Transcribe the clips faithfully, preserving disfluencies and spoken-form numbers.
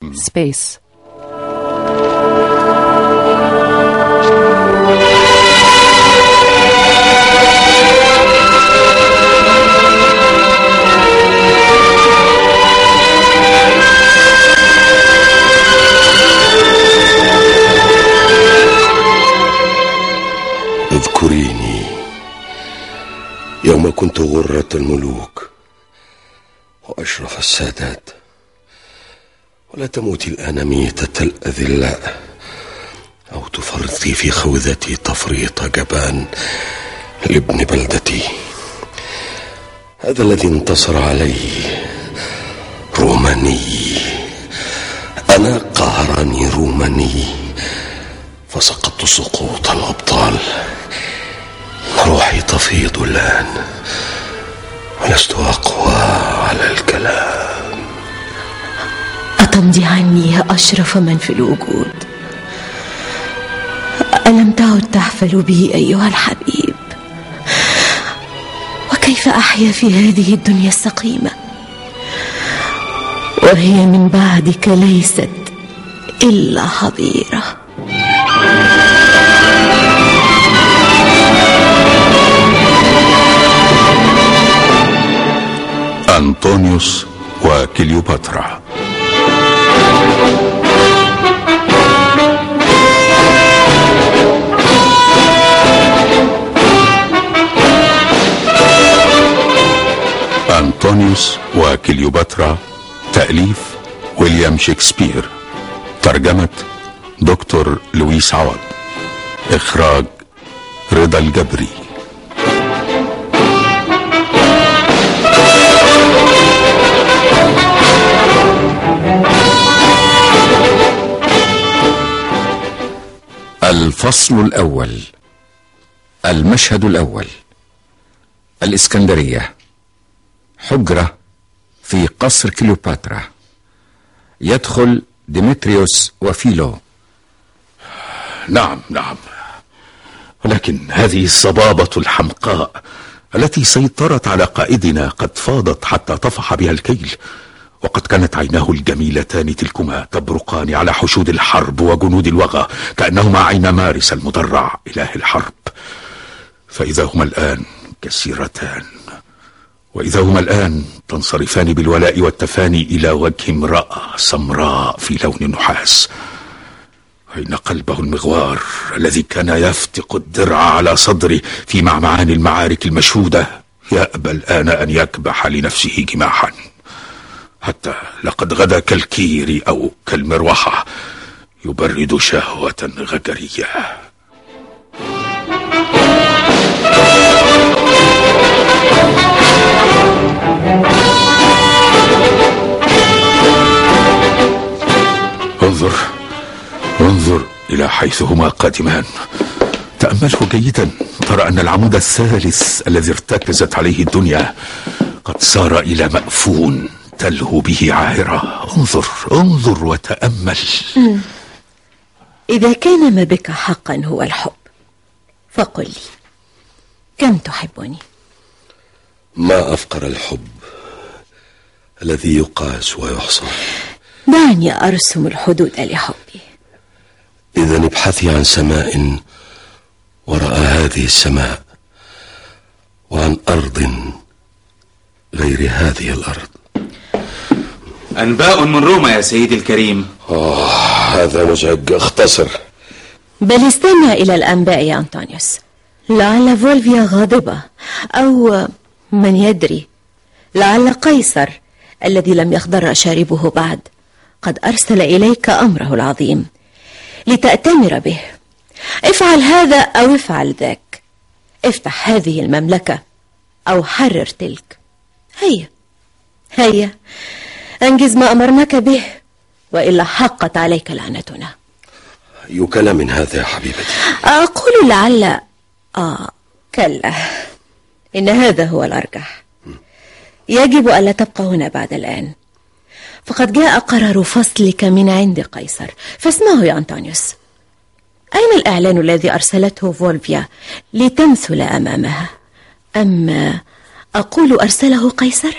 space. اذكريني يوم كنت غرة الملوك وأشرف السادات، ولا تموتي الآن ميتة الأذلاء أو تفرطي في خوذتي تفريط جبان لابن بلدتي، هذا الذي انتصر علي روماني، أنا قهراني روماني، فسقطت سقوط الأبطال. روحي تفيض الآن ولست أقوى على الكلام. أتمضي عني يا أشرف من في الوجود، ألم تعد تحفل بي أيها الحبيب؟ وكيف أحيا في هذه الدنيا السقيمة وهي من بعدك ليست إلا حظيرة؟ أنطونيوس وكليوباترا. أنطونيوس وكليوباترا، تأليف ويليام شكسبير، ترجمة دكتور لويس عوض، إخراج رضا الجبري. الفصل الأول. المشهد الأول، الإسكندرية، حجرة في قصر كليوباترا. يدخل ديمتريوس وفيلو. نعم نعم، ولكن هذه الصبابة الحمقاء التي سيطرت على قائدنا قد فاضت حتى طفح بها الكيل، وقد كانت عيناه الجميلتان تلكما تبرقان على حشود الحرب وجنود الوغى كأنهما عين مارس المدرع إله الحرب، فإذا هما الآن كسيرتان، وإذا هما الآن تنصرفان بالولاء والتفاني إلى وجه امرأة سمراء في لون النحاس. وإن قلبه المغوار الذي كان يفتق الدرع على صدره في معمعان المعارك المشهودة يأبى الآن أن يكبح لنفسه جماحا، حتى لقد غدا كالكير أو كالمروحة يبرد شهوة غجرية. انظر انظر إلى حيث هما قادمان، تأمله جيدا، ترى أن العمود الثالث الذي ارتكزت عليه الدنيا قد سار إلى مأفون تلهو به عاهرة. انظر انظر وتأمل. مم. إذا كان ما بك حقا هو الحب، فقل لي كم تحبني؟ ما أفقر الحب الذي يقاس ويحصى. دعني أرسم الحدود لحبي. إذا ابحثي عن سماء وراء هذه السماء، وعن أرض غير هذه الأرض. أنباء من روما يا سيدي الكريم. آه هذا مزعج، اختصر. بل استمع إلى الأنباء يا أنطونيوس، لعل فولفيا غاضبة، أو من يدري، لعل قيصر الذي لم يخضر شاربه بعد قد أرسل إليك أمره العظيم لتأتمر به. افعل هذا أو افعل ذاك، افتح هذه المملكة أو حرر تلك. هيا هيا أنجز ما أمرناك به، وإلا حقت عليك لعنتنا. يكلم من هذا يا حبيبتي. أقول لعل آه كلا، إن هذا هو الأرجح. يجب ألا تبقى هنا بعد الآن، فقد جاء قرار فصلك من عند قيصر. فاسمعه يا أنطونيوس، أين الإعلان الذي أرسلته فولفيا لتنسل أمامها؟ أما أقول أرسله قيصر،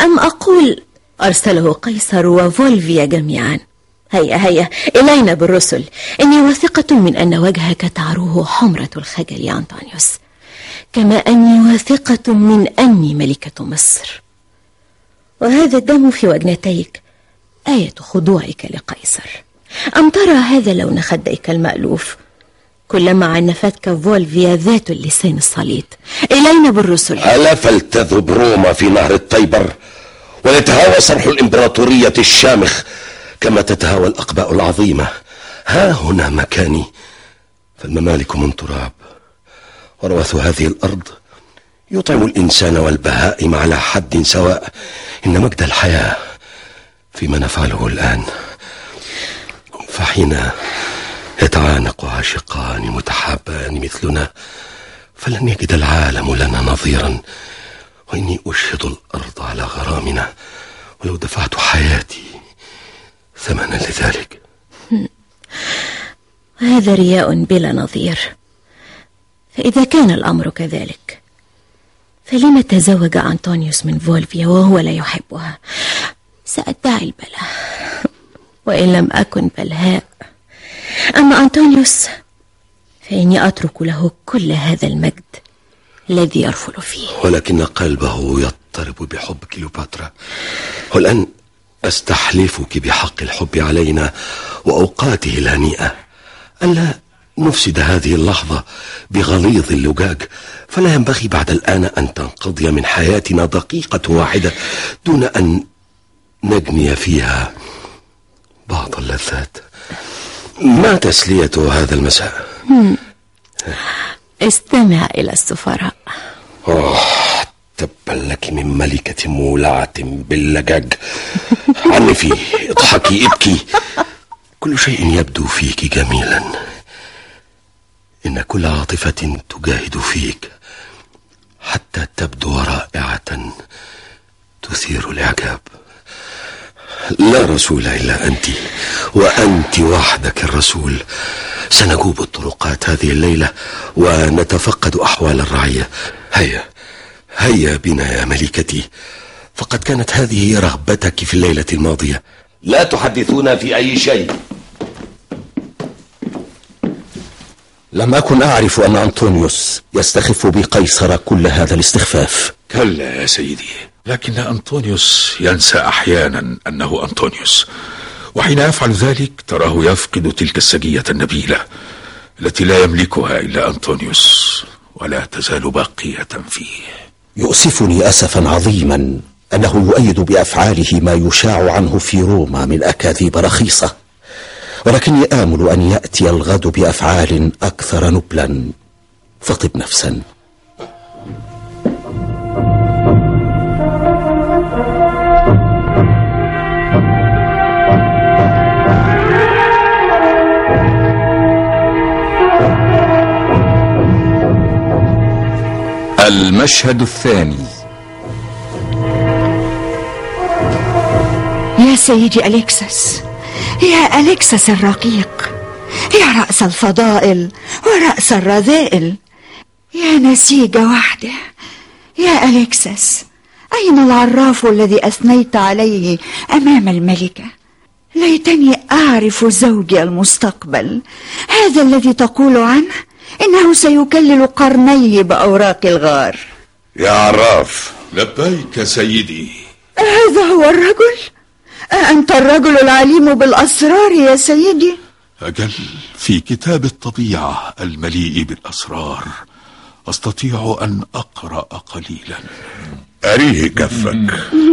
أم أقول أرسله قيصر وفولفيا جميعا. هيا هيا إلينا بالرسل، إني واثقة من أن وجهك تعروه حمرة الخجل يا أنطونيوس، كما أني واثقة من أني ملكة مصر، وهذا الدم في وجنتيك آية خضوعك لقيصر. أم ترى هذا لون خديك المألوف؟ كلما عنفتك فولفيا ذات اللسان الصليد. إلينا بالرسل. ألا فلتذب روما في نهر الطيبر ويتهاوى صرح الإمبراطورية الشامخ كما تتهاوى الأقباء العظيمة. ها هنا مكاني، فالممالك من تراب، وروث هذه الأرض يطعم الإنسان والبهائم على حد سواء. إن مجد الحياة فيما نفعله الآن، فحين يتعانق عاشقان متحابان مثلنا فلن يجد العالم لنا نظيرا، وإني أشهد الأرض على غرامنا، ولو دفعت حياتي ثمنا لذلك. هذا رياء بلا نظير. فإذا كان الأمر كذلك فلما تزوج أنطونيوس من فولفيا وهو لا يحبها؟ سأدعي البلاء وإن لم أكن بلهاء. أما أنطونيوس فإني أترك له كل هذا المجد الذي يرفل فيه، ولكن قلبه يضطرب بحب كليوباترا. والآن أستحلفك بحق الحب علينا وأوقاته الهنيئة ألا نفسد هذه اللحظة بغليظ اللجاج، فلا ينبغي بعد الآن أن تنقضي من حياتنا دقيقة واحدة دون أن نجني فيها بعض اللذات. ما تسلية هذا المساء؟ استمع إلى السفراء. أوه، تبا لك من ملكة مولعة باللجاج. عنفي، اضحكي، ابكي، كل شيء يبدو فيك جميلا. إن كل عاطفة تجاهد فيك حتى تبدو رائعة تثير الإعجاب. لا رسول إلا أنت، وأنت وحدك الرسول. سنجوب الطرقات هذه الليلة ونتفقد أحوال الرعية. هيا هيا بنا يا ملكتي، فقد كانت هذه رغبتك في الليلة الماضية. لا تحدثونا في أي شيء. لم أكن أعرف أن أنطونيوس يستخف بقيصر كل هذا الاستخفاف. كلا يا سيدي، لكن أنطونيوس ينسى أحيانا أنه أنطونيوس، وحين يفعل ذلك تراه يفقد تلك السجية النبيلة التي لا يملكها إلا أنطونيوس ولا تزال باقية فيه. يؤسفني أسفا عظيما أنه يؤيد بأفعاله ما يشاع عنه في روما من أكاذيب رخيصة، ولكني آمل أن يأتي الغد بأفعال أكثر نبلا. فطب نفسا. المشهد الثاني. يا سيدي أليكسس، يا أليكسس الرقيق، يا رأس الفضائل ورأس الرذائل، يا نسيج وحده، يا أليكسس، أين العراف الذي أثنيت عليه أمام الملكة؟ ليتني أعرف زوجي المستقبل، هذا الذي تقول عنه إنه سيكلل قرنيه بأوراق الغار. يا عراف. لبيك سيدي. هذا هو الرجل؟ أنت الرجل العليم بالأسرار يا سيدي. أجل، في كتاب الطبيعة المليء بالأسرار أستطيع أن أقرأ قليلا. أريه كفك.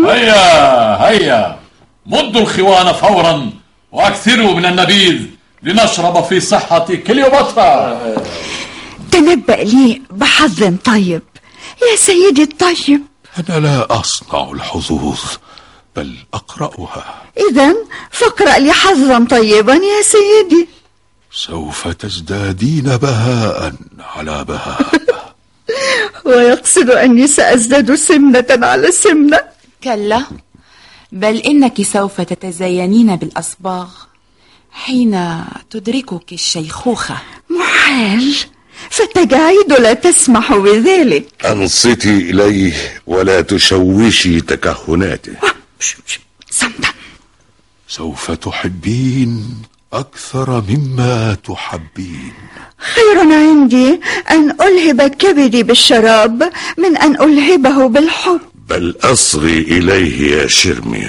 هيا هيا، مدوا الخوان فورا وأكثروا من النبيذ لنشرب في صحة كليوباترا. تنبأ لي بحظ طيب يا سيدي الطيب. أنا لا أصنع الحظوظ بل أقرأها. إذن فاقرأ لي حظا طيبا يا سيدي. سوف تزدادين بهاء على بهاء. ويقصد أني سأزداد سمنة على سمنة. كلا، بل إنك سوف تتزينين بالأصباغ حين تدركك الشيخوخة. محال، فالتجاعيد لا تسمح بذلك. أنصتي إليه ولا تشوشي تكهناته. صمدا. سوف تحبين أكثر مما تحبين. خير عندي أن ألهب كبدي بالشراب من أن ألهبه بالحب. بل أصغي إليه يا شرمي.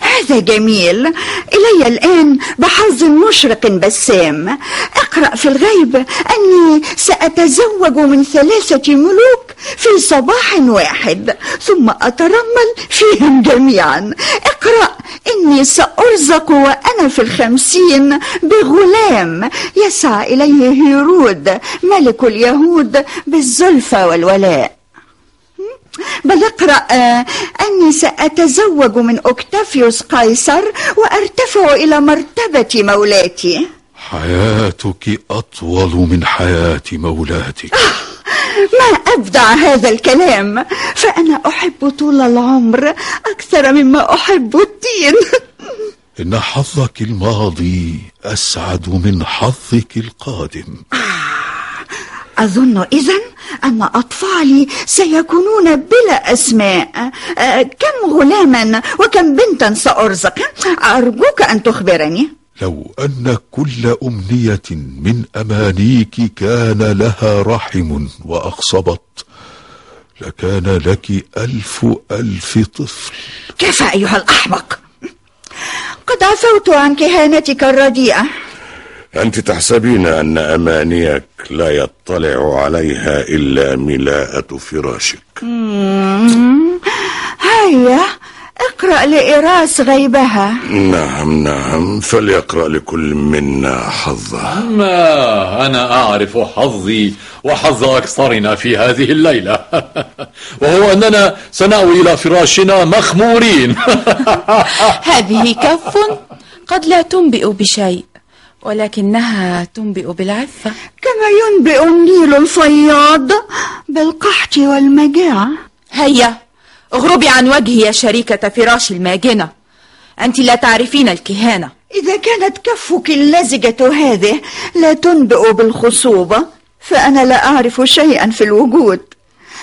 هذا جميل. إلي الآن بحظ مشرق بسام. أقرأ في الغيب أني سأتزوج من ثلاثة ملوك في صباح واحد ثم أترمل فيهم جميعا. اقرأ إني سأرزق وأنا في الخمسين بغلام يسعى إليه هيرود ملك اليهود بالزلفى والولاء. بل اقرأ أني سأتزوج من أوكتافيوس قيصر وأرتفع إلى مرتبة مولاتي. حياتك أطول من حياة مولاتك. ما أبدع هذا الكلام، فأنا أحب طول العمر أكثر مما أحب الدين. إن حظك الماضي أسعد من حظك القادم. أظن إذن أن أطفالي سيكونون بلا أسماء. أه كم غلاما وكم بنتا سأرزق؟ أرجوك أن تخبرني. لو أن كل أمنية من أمانيك كان لها رحم وأخصبت لكان لك ألف ألف طفل. كفى أيها الأحمق، قد عفوت عن كهانتك الرديئة. أنت تحسبين أن أمانيك لا يطلع عليها إلا ملاءة فراشك. هيا اقرأ لإراس غيبها. نعم نعم، فليقرأ لكل منا حظه. ما أنا أعرف حظي وحظ أكثرنا في هذه الليلة، وهو أننا سنأوي إلى فراشنا مخمورين. هذه كف قد لا تنبئ بشيء ولكنها تنبئ بالعفة. كما ينبئ النيل الفياض بالقحط والمجاعة. هيا اغربي عن وجهي يا شريكة فراش الماجنة، أنت لا تعرفين الكهانة. إذا كانت كفك اللزجة هذه لا تنبئ بالخصوبة فأنا لا أعرف شيئا في الوجود.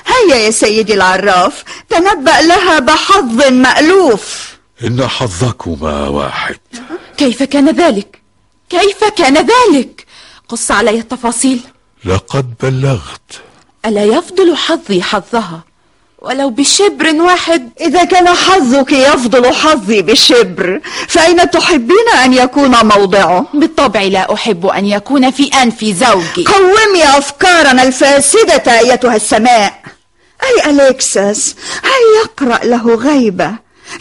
هيا يا سيدي العراف، تنبأ لها بحظ مألوف. إن حظكما واحد. كيف كان ذلك؟ كيف كان ذلك؟ قص علي التفاصيل. لقد بلغت. ألا يفضل حظي حظها ولو بشبر واحد؟ إذا كان حظك يفضل حظي بشبر فأين تحبين أن يكون موضعه؟ بالطبع لا أحب أن يكون في أنف زوجي. قومي أفكارنا الفاسدة أيتها السماء. أي أليكساس، هيا اقرأ له غيبة.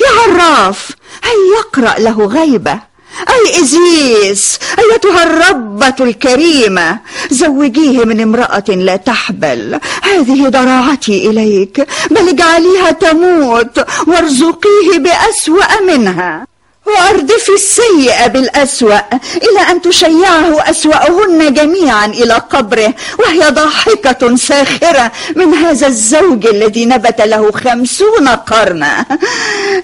يا عراف، هيا اقرأ له غيبة. أي إزيس أيتها الربة الكريمة، زوجيه من امرأة لا تحبل. هذه ضراعتي إليك، بل اجعليها تموت وارزقيه بأسوأ منها. وأردفي السيئة بالأسوأ إلى أن تشيعه أسوأهن جميعا إلى قبره وهي ضاحكة ساخرة من هذا الزوج الذي نبت له خمسون قرنا.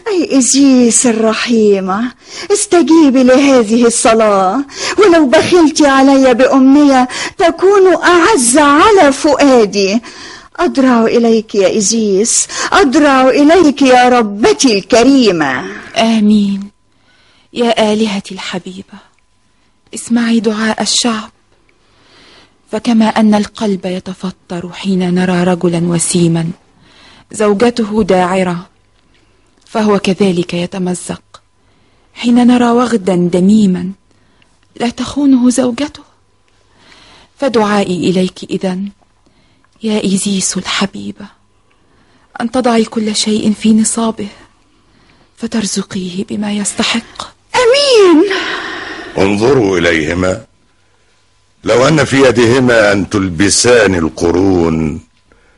أي إزيس الرحيمة، استجيبي لهذه الصلاة. ولو بخلت علي بأمنية تكون أعز على فؤادي. أدرع إليك يا إزيس، أدرع إليك يا ربتي الكريمة. آمين. يا آلهتي الحبيبة، اسمعي دعاء الشعب. فكما أن القلب يتفطر حين نرى رجلا وسيما زوجته داعرة، فهو كذلك يتمزق حين نرى وغدا دميما لا تخونه زوجته. فدعائي إليك إذن يا إيزيس الحبيبة أن تضعي كل شيء في نصابه فترزقيه بما يستحق. أمين. انظروا إليهما، لو أن في يدهما أن تلبسان القرون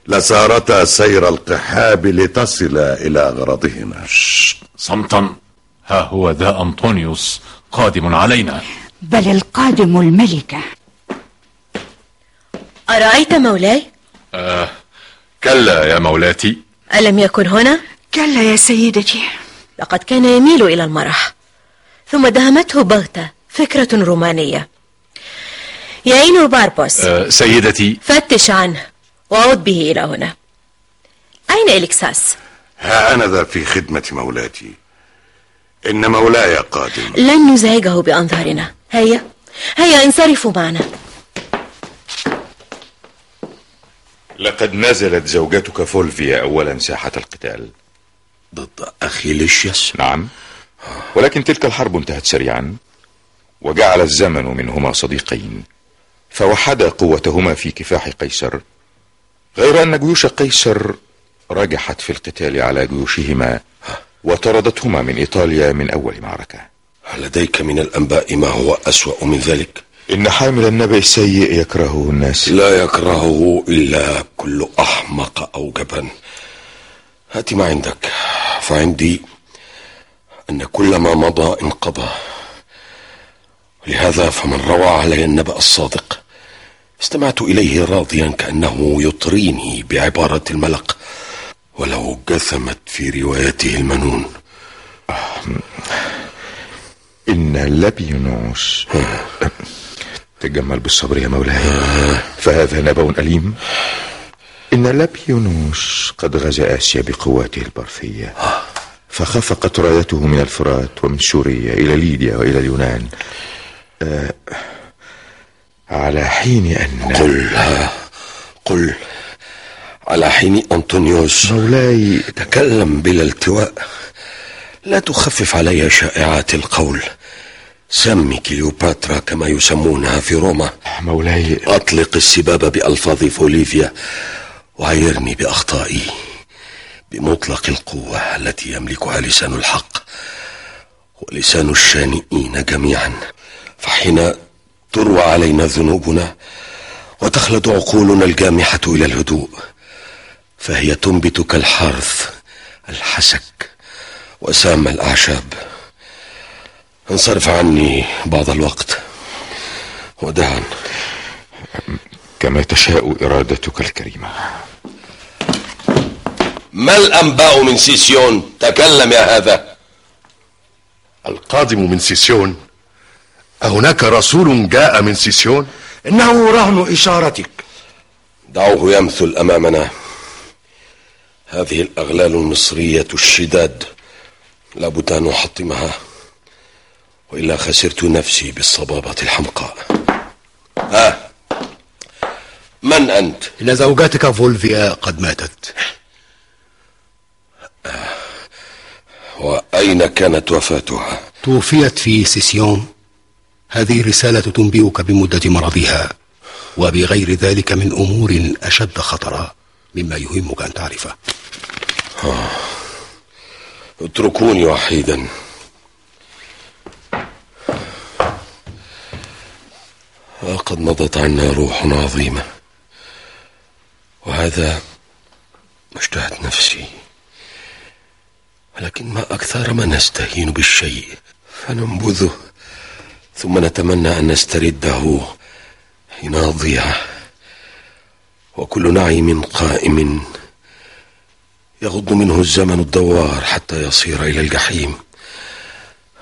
لسارتا سير القحاب لتصل إلى غرضهما. صمتا، ها هو ذا أنطونيوس قادم علينا. بل القادم الملكة. أرأيت مولاي؟ آه كلا يا مولاتي. ألم يكن هنا؟ كلا يا سيدتي. لقد كان يميل إلى المرح ثم دهمته بغتة فكرة رومانية. يعين باربوس. أه سيدتي. فتش عنه وعود به إلى هنا. أين إليكساس؟ ها أنا ذا في خدمة مولاتي. إن مولاي قادم. لن نزعجه بأنظارنا. هيا هيا انصرفوا معنا. لقد نزلت زوجتك فولفيا أولا ساحة القتال ضد أخي ليشياس. نعم، ولكن تلك الحرب انتهت سريعا وجعل الزمن منهما صديقين، فوحدا قوتهما في كفاح قيصر، غير أن جيوش قيصر رجحت في القتال على جيوشهما وطردتهما من إيطاليا من أول معركة. لديك من الأنباء ما هو أسوأ من ذلك؟ إن حامل النبأ السيء يكرهه الناس. لا يكرهه إلا كل أحمق أو جبان. هات ما عندك، فعندي أن كل ما مضى انقضى، لهذا فمن روى علي النبأ الصادق استمعت إليه راضيا كأنه يطريني بعبارة الملق، ولو جثمت في روايته المنون. إن لبينوس تجمل بالصبر يا مولاي، فهذا نبأ أليم. إن لبينوس قد غزا آسيا بقواته البرثية، فخفقت رايته من الفرات ومن سوريا إلى ليبيا وإلى اليونان، أه على حين أن قل قل على حين أنطونيوس. مولاي تكلم بلا التواء، لا تخفف علي شائعات القول. سمي كليوباترا كما يسمونها في روما. مولاي أطلق السباب بألفاظ فوليفيا وعيرني بأخطائي بمطلق القوة التي يملكها لسان الحق ولسان الشانئين جميعا، فحين تروى علينا ذنوبنا وتخلد عقولنا الجامحة إلى الهدوء، فهي تنبت كالحرث الحسك وسام الأعشاب. انصرف عني بعض الوقت ودعا. كما تشاء إرادتك الكريمة. ما الأنباء من سيسيون؟ تكلم يا هذا. القادم من سيسيون؟ أهناك رسول جاء من سيسيون؟ إنه رهن إشارتك. دعوه يمثل أمامنا. هذه الأغلال المصرية الشداد لابد أن أحطمها، وإلا خسرت نفسي بالصبابة الحمقاء. ها، من أنت؟ إن زوجتك فولفيا قد ماتت. وأين كانت وفاتها؟ توفيت في سيسيون. هذه رسالة تنبئك بمدة مرضها وبغير ذلك من أمور أشد خطرا مما يهمك أن تعرفه. اتركوني وحيدا. لقد مضت عنا روح عظيمة، وهذا ما اشتهت نفسي، ولكن ما أكثر ما نستهين بالشيء فننبذه ثم نتمنى أن نسترده حين أضيع، وكل نعيم قائم يغض منه الزمن الدوار حتى يصير إلى الجحيم.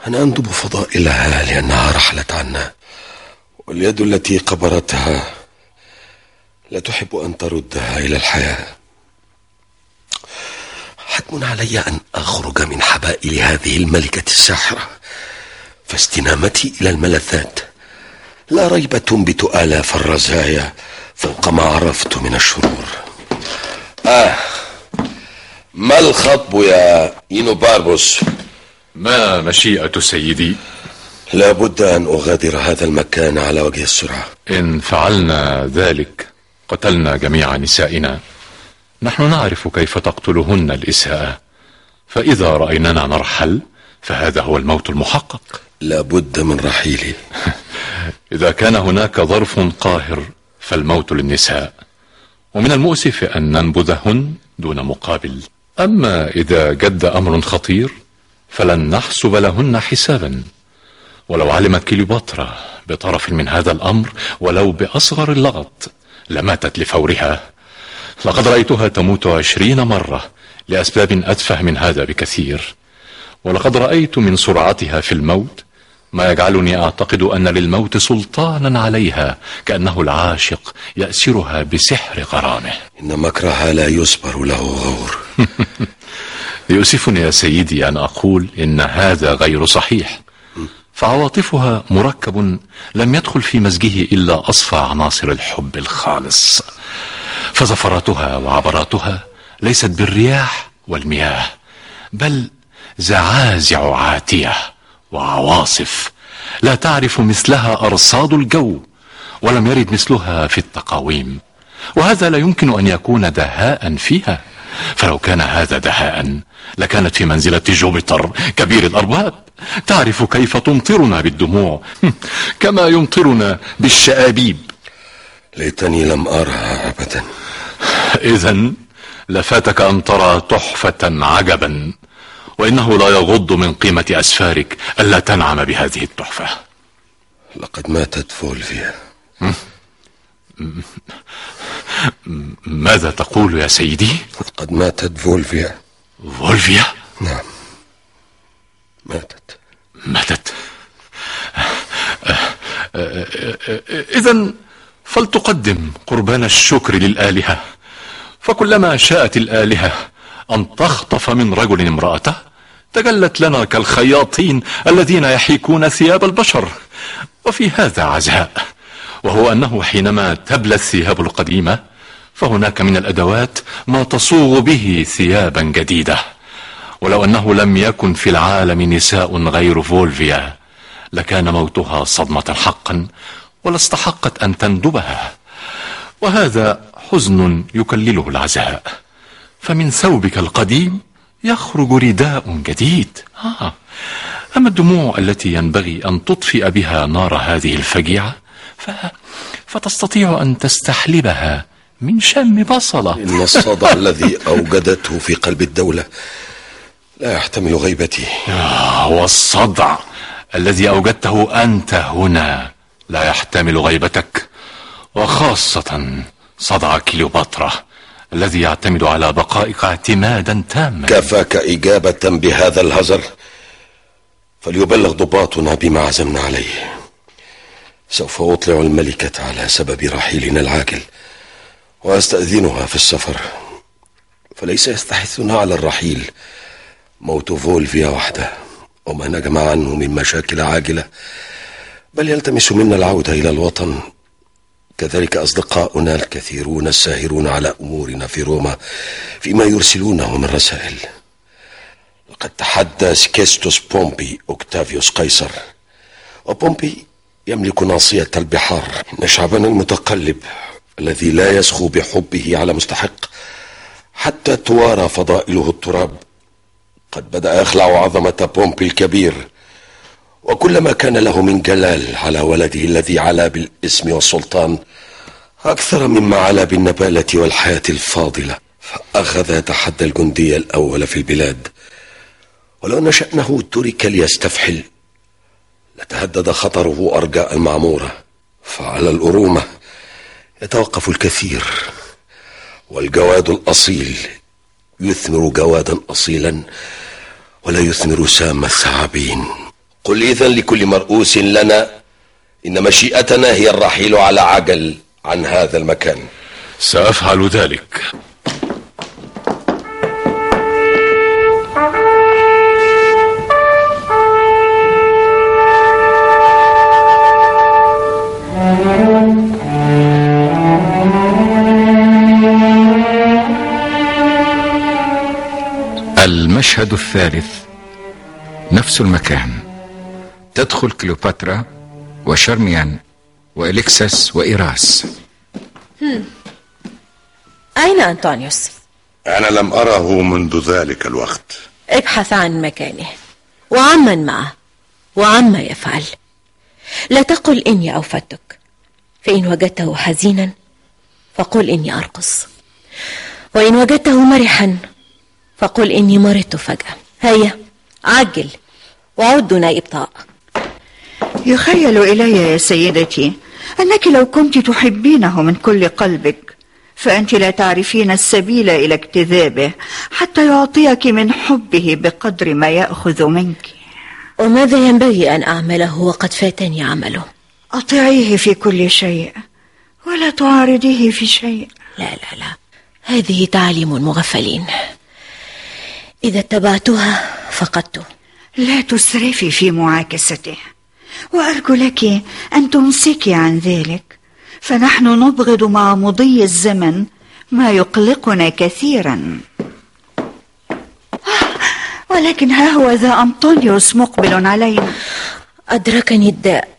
أنا أندب فضائلها لأنها رحلت عنا، واليد التي قبرتها لا تحب أن تردها إلى الحياة. حتم علي أن أخرج من حبائل هذه الملكة الساحرة، فاستنامتي إلى الملذات لا ريب تنبت آلاف الرزايا فوق ما عرفت من الشرور. آه، ما الخطب يا إينوباربوس؟ ما مشيئة سيدي؟ لابد أن أغادر هذا المكان على وجه السرعة. إن فعلنا ذلك قتلنا جميع نسائنا. نحن نعرف كيف تقتلهن الإساءة، فإذا رأيننا نرحل فهذا هو الموت المحقق. لابد من رحيلي. إذا كان هناك ظرف قاهر فالموت للنساء، ومن المؤسف أن ننبذهن دون مقابل. أما إذا جد أمر خطير فلن نحسب لهن حسابا، ولو علمت كليوباترا بطرف من هذا الأمر ولو بأصغر اللغط لماتت لفورها. لقد رأيتها تموت عشرين مرة لأسباب أتفه من هذا بكثير، ولقد رأيت من سرعتها في الموت ما يجعلني أعتقد أن للموت سلطانا عليها، كأنه العاشق يأسرها بسحر غرامه. إن مكرها لا يصبر له غور. يؤسفني يا سيدي أن أقول إن هذا غير صحيح، فعواطفها مركب لم يدخل في مزجه إلا أصفى عناصر الحب الخالص، فزفراتها وعبراتها ليست بالرياح والمياه بل زعازع عاتية وعواصف لا تعرف مثلها أرصاد الجو، ولم يرد مثلها في التقاويم، وهذا لا يمكن أن يكون دهاء فيها، فلو كان هذا دهاء لكانت في منزلة جوبيتر كبير الأرباب، تعرف كيف تمطرنا بالدموع كما يمطرنا بالشآبيب. ليتني لم أرها أبدا. إذن لفاتك أن ترى تحفة عجبا، وإنه لا يغض من قيمة أسفارك ألا تنعم بهذه التحفة. لقد ماتت فولفيا. ماذا تقول يا سيدي؟ لقد ماتت فولفيا. فولفيا؟ نعم، ماتت. ماتت؟ إذن فلتقدم قربان الشكر للآلهة، فكلما شاءت الآلهة أن تخطف من رجل امرأته تجلت لنا كالخياطين الذين يحيكون ثياب البشر، وفي هذا عزاء، وهو أنه حينما تبلى الثياب القديمة فهناك من الأدوات ما تصوغ به ثيابا جديدة، ولو أنه لم يكن في العالم نساء غير فولفيا لكان موتها صدمة حقا ولا استحقت أن تندبها، وهذا حزن يكلله العزاء، فمن ثوبك القديم يخرج رداء جديد. آه. أما الدموع التي ينبغي أن تطفئ بها نار هذه الفجيعة ف... فتستطيع أن تستحلبها من شم بصلة. إن الصدع الذي أوجدته في قلب الدولة لا يحتمل غيبتي. آه، والصدع الذي أوجدته أنت هنا لا يحتمل غيبتك، وخاصة صدع كليوباترا الذي يعتمد على بقائك اعتمادا تاما. كفاك إجابة بهذا الهزر، فليبلغ ضباطنا بما عزمنا عليه. سوف أطلع الملكة على سبب رحيلنا العاجل وأستأذنها في السفر، فليس يستحثنا على الرحيل موت فولفيا وحده وما نجمع عنه من مشاكل عاجلة، بل يلتمس منا العودة إلى الوطن، كذلك أصدقاؤنا الكثيرون الساهرون على أمورنا في روما فيما يرسلونه من رسائل. لقد تحدث كيستوس بومبي أوكتافيوس قيصر، وبومبي يملك ناصية البحار. إن شعبنا المتقلب الذي لا يسخو بحبه على مستحق حتى توارى فضائله التراب قد بدأ يخلع عظمة بومبي الكبير، وكلما كان له من جلال على ولده الذي علا بالاسم والسلطان أكثر مما علا بالنبالة والحياة الفاضلة، فأخذ يتحدى الجندي الأول في البلاد، ولو أن شأنه ترك ليستفحل لتهدد خطره أرجاء المعمورة، فعلى الأرومة يتوقف الكثير، والجواد الأصيل يثمر جوادا أصيلا ولا يثمر سام الثعابين. قل إذن لكل مرؤوس لنا إن مشيئتنا هي الرحيل على عجل عن هذا المكان. سأفعل ذلك. المشهد الثالث، نفس المكان. تدخل كليوباترا وشارميان وإليكسس وإيراس. أين أنطونيوس؟ أنا لم أره منذ ذلك الوقت. ابحث عن مكانه وعمن معه وعما يفعل. لا تقل إني أوفتك، فإن وجدته حزينا فقل إني أرقص، وإن وجدته مرحا فقل إني مرضت فجأة. هيا عجل وعد نائب طاء. يخيل إلي يا سيدتي أنك لو كنت تحبينه من كل قلبك فأنت لا تعرفين السبيل إلى اجتذابه حتى يعطيك من حبه بقدر ما يأخذ منك. وماذا ينبغي أن أعمله وقد فاتني عمله؟ أطيعيه في كل شيء ولا تعارضيه في شيء. لا لا لا، هذه تعاليم المغفلين. إذا اتبعتها فقدته. لا تسرفي في معاكستها، وأرجو لك أن تمسكي عن ذلك، فنحن نبغض مع مضي الزمن ما يقلقنا كثيرا. ولكن ها هو ذا أنطونيوس مقبل علينا. أدركني الداء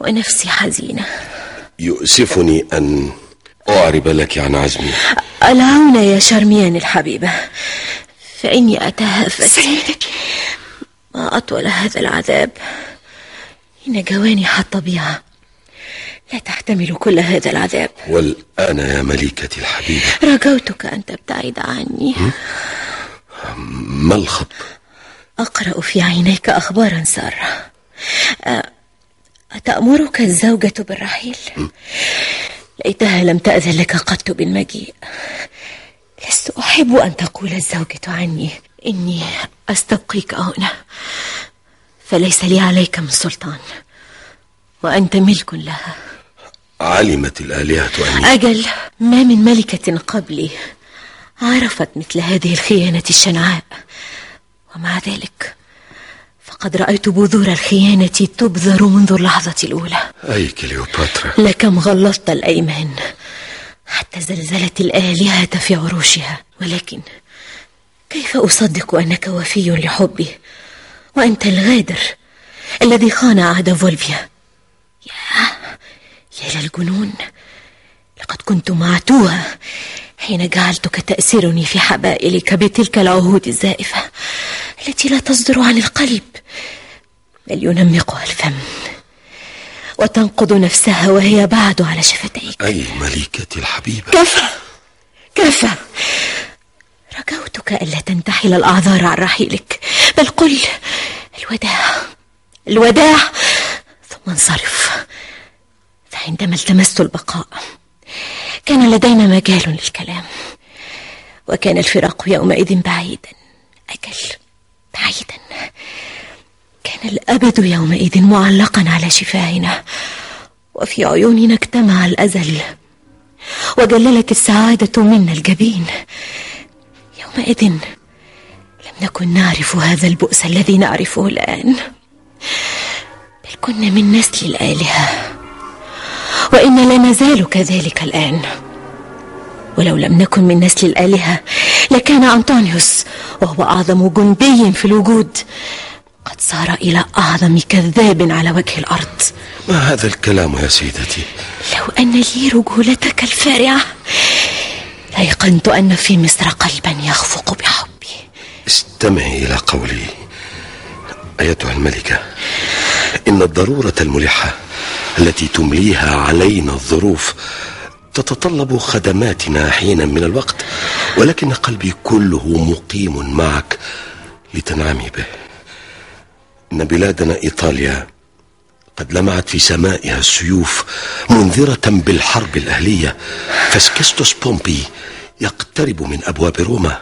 ونفسي حزينة. يؤسفني أن أعرب لك عن عزمي. العون يا شرميان الحبيبة، فإني أتهافت. سيدتي، ما أطول هذا العذاب، إن جوانح الطبيعة لا تحتمل كل هذا العذاب. والآن يا مليكتي الحبيبة، رجوتك أن تبتعد عني. ما الخط؟ أقرأ في عينيك أخبارا سارة. أتأمرك الزوجة بالرحيل؟ ليتها لم تأذن لك قط بالمجيء. لست أحب أن تقول الزوجة عني إني أستبقيك هنا، فليس لي عليك من سلطان، وأنت ملك لها. علمت الآلهة أني أجل ما من ملكة قبلي عرفت مثل هذه الخيانة الشنعاء، ومع ذلك فقد رأيت بذور الخيانة تبذر منذ اللحظة الأولى. أي كليوباترا، لكم غلطت الأيمان حتى زلزلت الآلهة في عروشها. ولكن كيف أصدق أنك وفي لحبي وأنت الغادر الذي خان عهد فولفيا؟ يا يا للجنون، لقد كنت معتوها حين جعلتك تأسرني في حبائلك بتلك العهود الزائفة التي لا تصدر عن القلب بل ينمقها الفم وتنقض نفسها وهي بعد على شفتيك. أي مليكتي الحبيبة، كفى كفى، رجوتك ألا تنتحل الأعذار عن رحيلك، بل قل الوداع الوداع ثم انصرف. فعندما التمست البقاء كان لدينا مجال للكلام، وكان الفراق يومئذ بعيدا، أجل بعيدا. كان الأبد يومئذ معلقا على شفاهنا، وفي عيوننا اجتمع الأزل، وجللت السعادة منا الجبين. يومئذ لم نكن نعرف هذا البؤس الذي نعرفه الآن، بل كنا من نسل الآلهة، وإن لا نزال كذلك الآن. ولو لم نكن من نسل الآلهة لكان أنطونيوس، وهو أعظم جندي في الوجود، قد صار إلى أعظم كذاب على وجه الأرض. ما هذا الكلام يا سيدتي؟ لو أن لي رجولتك الفارعة ليقنت أن في مصر قلبا يخفق بحبي. استمعي إلى قولي أيتها الملكة، إن الضرورة الملحة التي تمليها علينا الظروف تتطلب خدماتنا حينا من الوقت، ولكن قلبي كله مقيم معك لتنعمي به. إن بلادنا إيطاليا قد لمعت في سمائها السيوف منذرة بالحرب الأهلية. فاسكستوس بومبي يقترب من أبواب روما،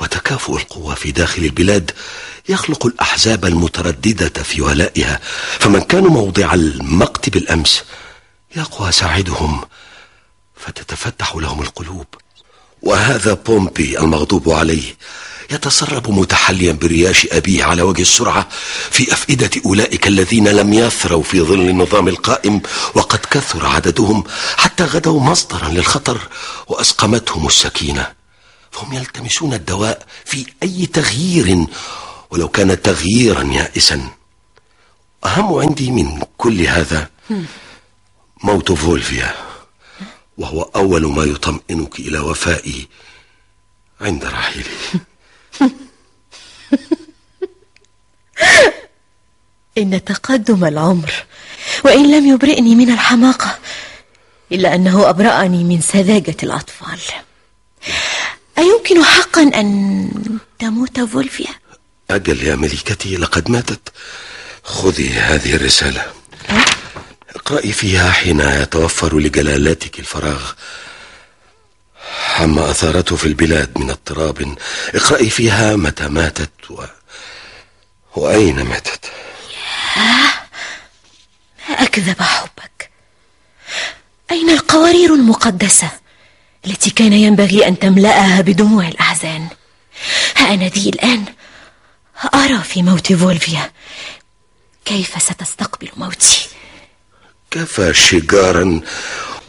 وتكافؤ القوى في داخل البلاد يخلق الأحزاب المترددة في ولائها. فمن كانوا موضع المقت بالأمس يقوى ساعدهم فتتفتح لهم القلوب. وهذا بومبي المغضوب عليه يتسرب متحليا برياش أبيه على وجه السرعة في أفئدة أولئك الذين لم يثروا في ظل النظام القائم، وقد كثر عددهم حتى غدوا مصدرا للخطر وأسقمتهم السكينة. فهم يلتمسون الدواء في أي تغيير ولو كان تغييرا يائسا. أهم عندي من كل هذا موت فولفيا، وهو أول ما يطمئنك إلى وفائي عند رحيلي. إن تقدم العمر وإن لم يبرئني من الحماقة إلا أنه أبرأني من سذاجة الأطفال. أيمكن حقا أن تموت فولفيا؟ أجل يا مليكتي، لقد ماتت. خذي هذه الرسالة، اقرأي فيها حين يتوفر لجلالتك الفراغ عما أثارته في البلاد من اضطراب. اقرأي فيها متى ماتت و... وأين ماتت. ما أكذب حبك! أين القوارير المقدسة التي كان ينبغي أن تملأها بدموع الأحزان؟ ها أنا دي الآن أرى في موت فولفيا كيف ستستقبل موتي. كفى شجارا،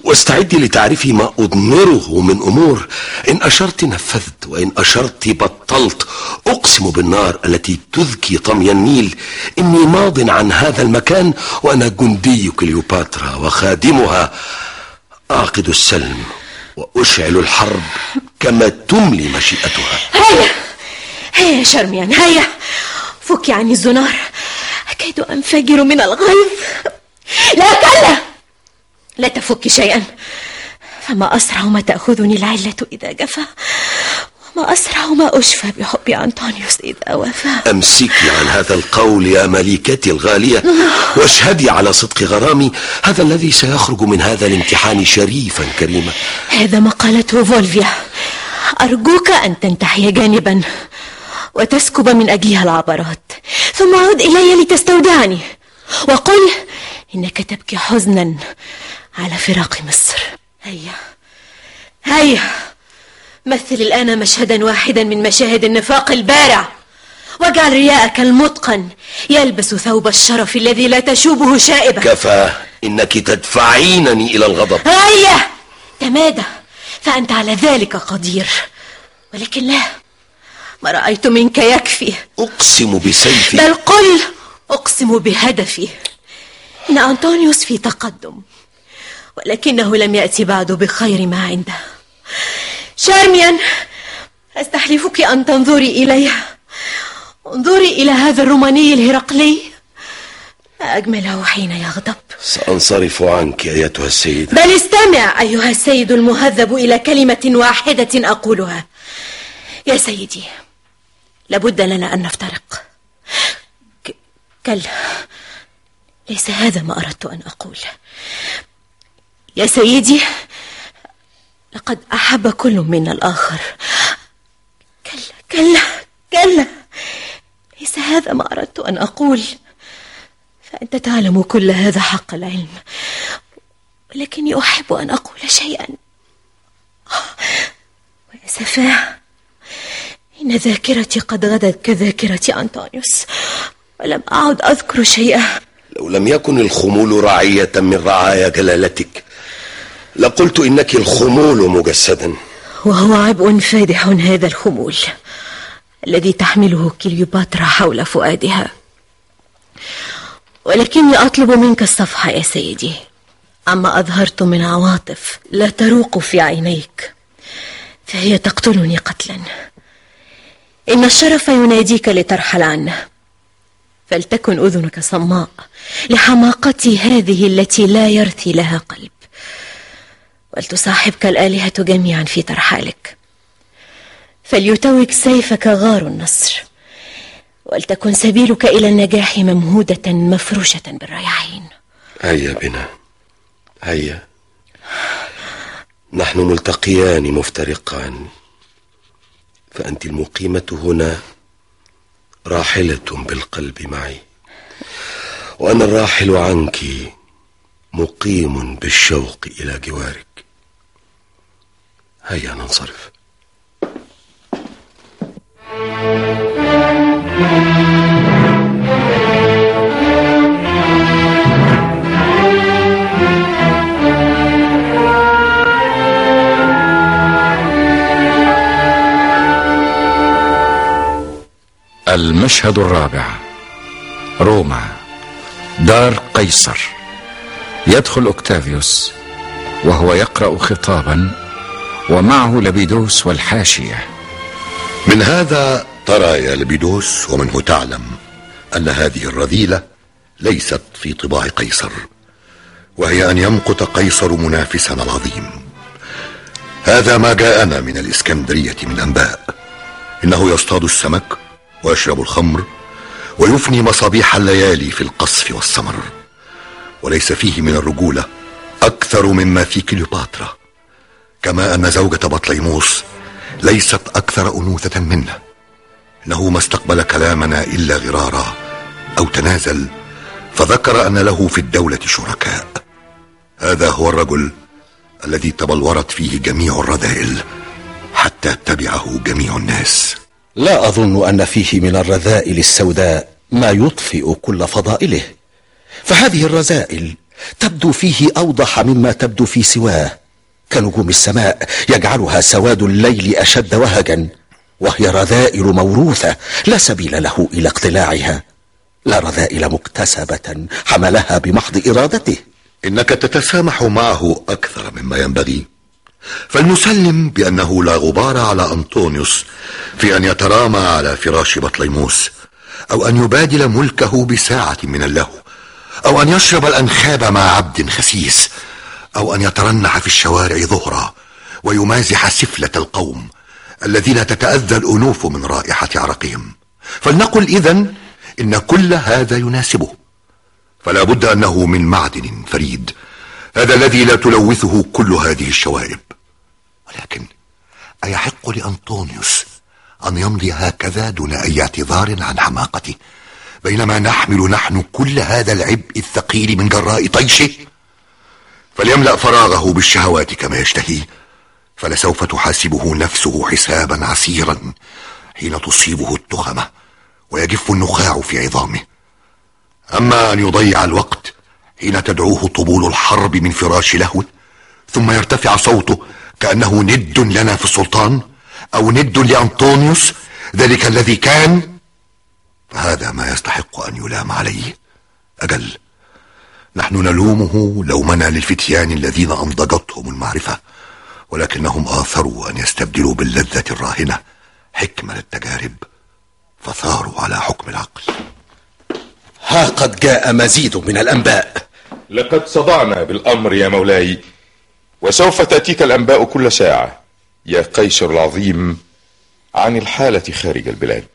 واستعدي لتعرفي ما أضمره من أمور. إن أشرت نفذت وإن أشرت بطلت. أقسم بالنار التي تذكي طمي النيل إني ماض عن هذا المكان وأنا جندي كليوباترا وخادمها، أعقد السلم وأشعل الحرب كما تملي مشيئتها. هيا هيا يا شرميان، هيا فكي عني الزنار كيد أنفجر من الغيظ. لا كلا، لا تفك شيئا، فما أسرع ما تأخذني العلة إذا جفا، وما أسرع ما أشفى بحب أنطونيوس إذا وفى. أمسكي عن هذا القول يا مليكتي الغالية، واشهدي على صدق غرامي، هذا الذي سيخرج من هذا الامتحان شريفا كريما. هذا ما قالته فولفيا، أرجوك أن تنتحي جانبا وتسكب من أجلها العبرات، ثم عد إلي لتستودعني، وقل إنك تبكي حزنا على فراق مصر. هيا هيا مثل الآن مشهدا واحدا من مشاهد النفاق البارع، واجعل رياءك المتقن يلبس ثوب الشرف الذي لا تشوبه شائبة. كفى، إنك تدفعينني إلى الغضب. هيا تمادى، فأنت على ذلك قدير، ولكن لا، ما رأيت منك يكفي. أقسم بسيفي، بل قل أقسم بهدفي. إن أنطونيوس في تقدم، ولكنه لم يأتي بعد بخير ما عنده. شارميان، أستحلفك أن تنظري إليها، انظري إلى هذا الروماني الهرقلي، ما أجمله حين يغضب. سأنصرف عنك أيتها السيدة. بل استمع أيها السيد المهذب إلى كلمة واحدة أقولها. يا سيدي، لابد لنا أن نفترق. كلا، ليس هذا ما أردت أن أقول. يا سيدي، لقد أحب كل منا الآخر. كلا كلا كلا، ليس هذا ما أردت أن أقول، فأنت تعلم كل هذا حق العلم، ولكني أحب أن أقول شيئا. وأسفا، إن ذاكرتي قد غدت كذاكرة أنطونيوس، ولم أعد أذكر شيئا. لو لم يكن الخمول رعية من رعايا جلالتك لقلت إنك الخمول مجسدا. وهو عبء فادح هذا الخمول الذي تحمله كليوباترا حول فؤادها. ولكني أطلب منك الصفحة يا سيدي عما أظهرت من عواطف لا تروق في عينيك، فهي تقتلني قتلا. إن الشرف يناديك لترحل عنه، فلتكن أذنك صماء لحماقتي هذه التي لا يرثي لها قلب، ولتصاحبك الآلهة جميعا في ترحالك. فليتوج سيفك غار النصر، ولتكن سبيلك إلى النجاح ممهودة مفروشة بالرياحين. هيا بنا، هيا، نحن ملتقيان مفترقان، فأنت المقيمة هنا راحلة بالقلب معي، وأنا الراحل عنك مقيم بالشوق إلى جوارك. هيا ننصرف. المشهد الرابع، روما، دار قيصر. يدخل أوكتافيوس وهو يقرأ خطابا، ومعه لبيدوس والحاشية. من هذا ترى يا لبيدوس ومنه تعلم أن هذه الرذيلة ليست في طباع قيصر، وهي أن يمقت قيصر منافسنا العظيم. هذا ما جاءنا من الإسكندرية من أنباء، إنه يصطاد السمك ويشرب الخمر ويفني مصابيح الليالي في القصف والسمر، وليس فيه من الرجولة أكثر مما في كليوباترا، كما أن زوجة بطليموس ليست أكثر أنوثة منه. إنه ما استقبل كلامنا إلا غرارا أو تنازل، فذكر أن له في الدولة شركاء. هذا هو الرجل الذي تبلورت فيه جميع الرذائل حتى تبعه جميع الناس. لا أظن أن فيه من الرذائل السوداء ما يطفئ كل فضائله، فهذه الرذائل تبدو فيه أوضح مما تبدو في سواه، كنجوم السماء يجعلها سواد الليل أشد وهجا، وهي رذائل موروثة لا سبيل له إلى اقتلاعها، لا رذائل مكتسبة حملها بمحض إرادته. إنك تتسامح معه أكثر مما ينبغي، فلنسلم بأنه لا غبار على أنطونيوس في أن يترامى على فراش بطليموس، أو أن يبادل ملكه بساعة من اللهو، أو أن يشرب الأنخاب مع عبد خسيس، أو أن يترنح في الشوارع ظهرا ويمازح سفلة القوم الذين تتأذى الأنوف من رائحة عرقهم. فلنقل إذن إن كل هذا يناسبه، فلا بد أنه من معدن فريد، هذا الذي لا تلوثه كل هذه الشوائب. ولكن أيحق لأنطونيوس أن يمضي هكذا دون أي اعتذار عن حماقته، بينما نحمل نحن كل هذا العبء الثقيل من جراء طيشه؟ فليملأ فراغه بالشهوات كما يشتهي، فلسوف تحاسبه نفسه حسابا عسيرا حين تصيبه التخمة ويجف النخاع في عظامه. أما أن يضيع الوقت حين تدعوه طبول الحرب من فراش لهوه، ثم يرتفع صوته كأنه ند لنا في السلطان أو ند لأنطونيوس ذلك الذي كان، فهذا ما يستحق أن يلام عليه. أجل نحن نلومه لومنا للفتيان الذين أنضجتهم المعرفة، ولكنهم آثروا أن يستبدلوا باللذة الراهنة حكمة التجارب، فثاروا على حكم العقل. ها قد جاء مزيد من الأنباء. لقد صدعنا بالأمر يا مولاي، وسوف تأتيك الأنباء كل ساعة يا قيصر العظيم عن الحالة خارج البلاد.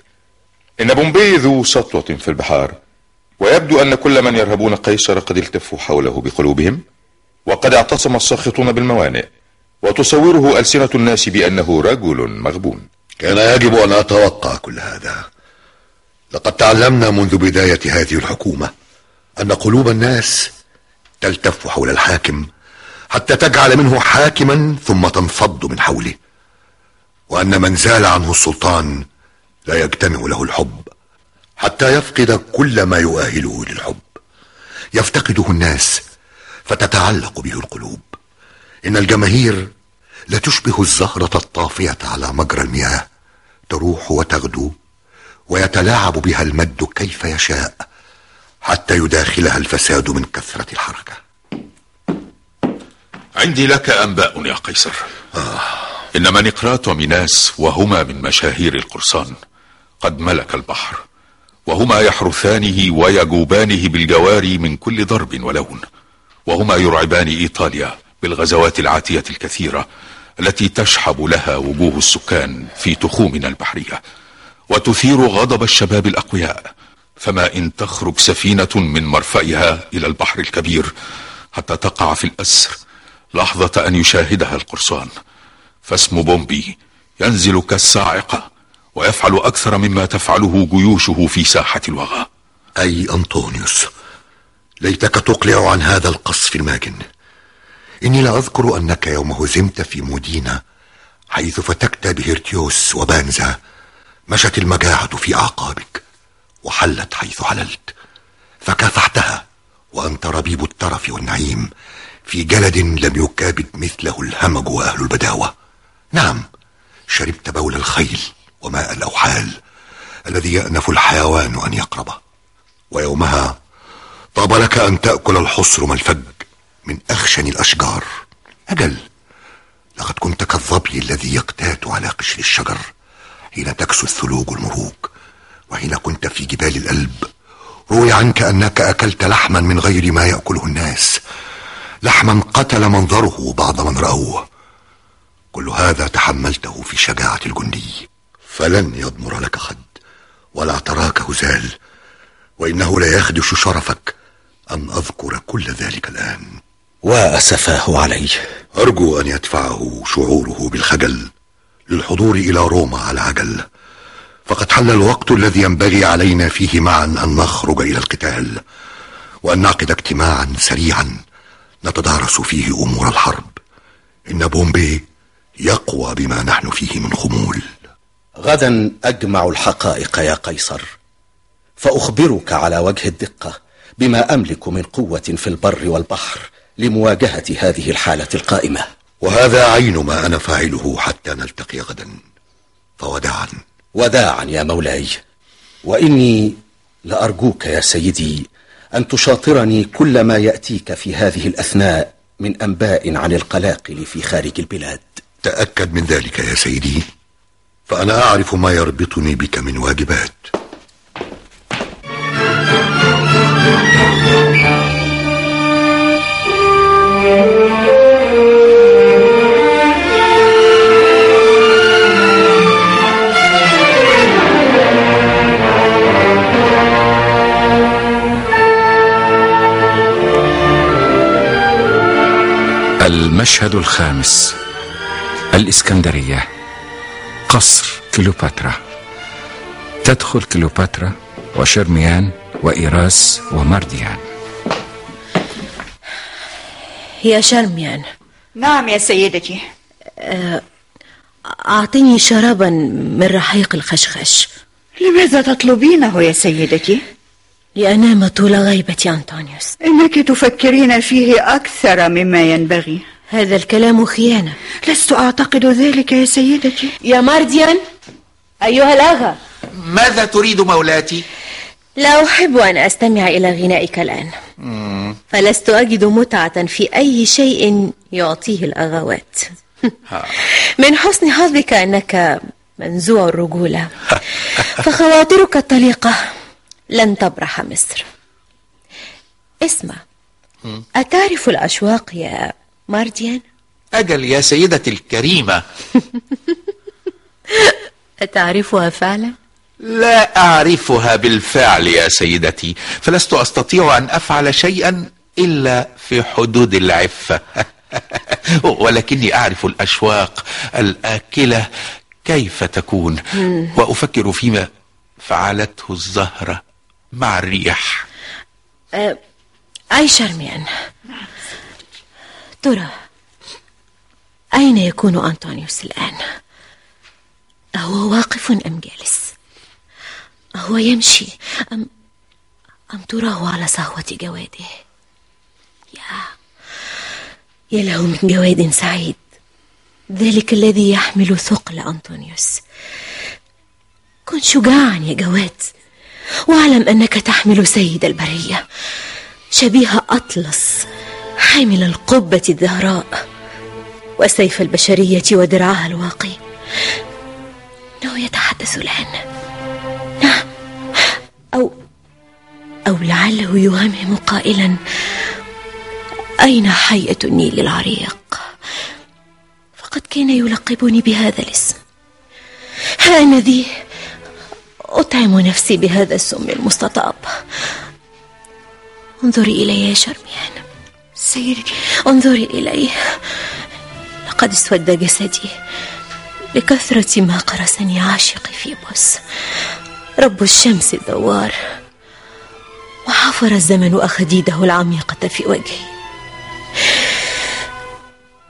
إن بومبي ذو سطوة في البحار، ويبدو أن كل من يرهبون قيصر قد التفوا حوله بقلوبهم، وقد اعتصم الساخطون بالموانئ، وتصوره ألسنة الناس بأنه رجل مغبون. كان يجب أن أتوقع كل هذا. لقد تعلمنا منذ بداية هذه الحكومة أن قلوب الناس تلتف حول الحاكم حتى تجعل منه حاكما ثم تنفض من حوله، وأن من زال عنه السلطان لا يجتمع له الحب حتى يفقد كل ما يؤهله للحب، يفتقده الناس فتتعلق به القلوب. إن الجماهير لا تشبه الزهرة الطافية على مجرى المياه، تروح وتغدو ويتلاعب بها المد كيف يشاء حتى يداخلها الفساد من كثرة الحركة. عندي لك أنباء يا قيصر. آه. إن منقراط وميناس، وهما من مشاهير القرصان، قد ملك البحر، وهما يحرثانه ويجوبانه بالجواري من كل ضرب ولون، وهما يرعبان إيطاليا بالغزوات العاتية الكثيرة التي تشحب لها وجوه السكان في تخومنا البحرية، وتثير غضب الشباب الأقوياء، فما إن تخرج سفينة من مرفأها إلى البحر الكبير حتى تقع في الأسر لحظة أن يشاهدها القرصان، فاسم بومبي ينزل كالصاعقة ويفعل أكثر مما تفعله جيوشه في ساحة الوغى. أي أنطونيوس، ليتك تقلع عن هذا القصف الماجن. إني لا أذكر أنك يوم هزمت في مدينة حيث فتكت بهيرتيوس وبانزا مشت المجاعة في أعقابك وحلت حيث حللت، فكافحتها وأنت ربيب الترف والنعيم في جلد لم يكابد مثله الهمج وأهل البداوة. نعم، شربت بول الخيل وماء الأوحال الذي يأنف الحيوان أن يقربه، ويومها طاب لك أن تأكل الحصر ملفج من أخشن الأشجار. أجل، لقد كنت كالظبي الذي يقتات على قشر الشجر حين تكسو الثلوج المروج، وحين كنت في جبال الألب روي عنك أنك أكلت لحما من غير ما يأكله الناس، لحما قتل منظره بعض من رأوه. كل هذا تحملته في شجاعة الجندي، فلن يضمر لك خد ولا تراك هزال، وإنه لا يخدش شرفك أن أذكر كل ذلك الآن. وأسفاه عليه. أرجو أن يدفعه شعوره بالخجل للحضور إلى روما على عجل، فقد حل الوقت الذي ينبغي علينا فيه معا أن نخرج إلى القتال، وأن نعقد اجتماعا سريعا نتدارس فيه أمور الحرب. إن بومبي يقوى بما نحن فيه من خمول. غدا أجمع الحقائق يا قيصر، فأخبرك على وجه الدقة بما أملك من قوة في البر والبحر لمواجهة هذه الحالة القائمة. وهذا عين ما أنا فاعله حتى نلتقي غدا، فوداعا. وداعا يا مولاي، وإني لأرجوك يا سيدي أن تشاطرني كل ما يأتيك في هذه الأثناء من أنباء عن القلاقل في خارج البلاد. تأكد من ذلك يا سيدي، فأنا أعرف ما يربطني بك من واجبات. المشهد الخامس، الإسكندرية، قصر كليوباترا. تدخل كليوباترا وشرميان وإيراس ومارديان. يا شرميان. نعم يا سيدتي. أعطيني شرابا من رحيق الخشخش. لماذا تطلبينه يا سيدتي؟ لأنام طول غيبة أنطونيوس. إنك تفكرين فيه أكثر مما ينبغي. هذا الكلام خيانة. لست أعتقد ذلك يا سيدتي. يا مارديان. أيها الأغا، ماذا تريد مولاتي؟ لا أحب أن أستمع إلى غنائك الآن، فلست أجد متعة في أي شيء يعطيه الأغوات. من حسن حظك أنك منزوع الرجولة، فخواطرك الطليقة لن تبرح مصر. اسمع، أتعرف الأشواق يا مارديان؟ أجل يا سيدتي الكريمة. أتعرفها فعلا؟ لا أعرفها بالفعل يا سيدتي، فلست أستطيع أن أفعل شيئا إلا في حدود العفة. ولكني أعرف الأشواق الآكلة كيف تكون، وأفكر فيما فعلته الزهرة مع الريح. أه، أي شرميان، ترى أين يكون أنطونيوس الآن؟ أهو واقف أم جالس؟ أهو يمشي أم أم تراه على صهوة جواده؟ يا يا له من جواد سعيد، ذلك الذي يحمل ثقل أنطونيوس. كن شجاعا يا جواد، واعلم أنك تحمل سيد البرية، شبيه أطلس حامل القبة الزهراء وسيف البشرية ودرعها الواقي. إنه يتحدث الآن، نعم، أو أو لعله يهمهم قائلا: أين حيئة النيل العريق؟ فقد كان يلقبني بهذا الاسم. هانذي أطعم نفسي بهذا السم المستطاب. انظري إلي يا شرميان سيدتي، انظري إلي، لقد اسود جسدي لكثرة ما قرصني عاشقي فيبوس رب الشمس الدوار، وحفر الزمن أخديده العميقة في وجهي.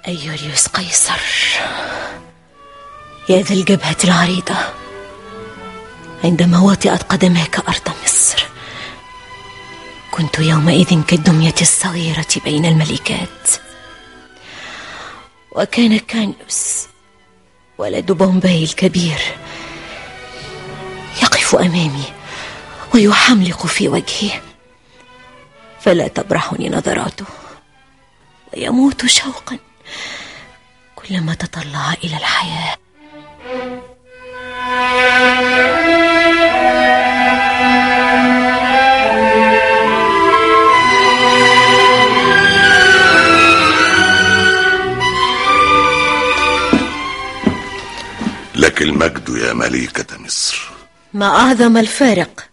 أي يوليوس قيصر، يا ذا الجبهة العريضة، عندما وطئت قدماك أرض مصر كنت يومئذ كالدمية الصغيرة بين الملكات. وكان كانيوس ولد بومباي الكبير يقف أمامي ويحملق في وجهي، فلا تبرحني نظراته، ويموت شوقا كلما تطلع إلى الحياة. لك المجد يا مليكة مصر. ما أعظم الفارق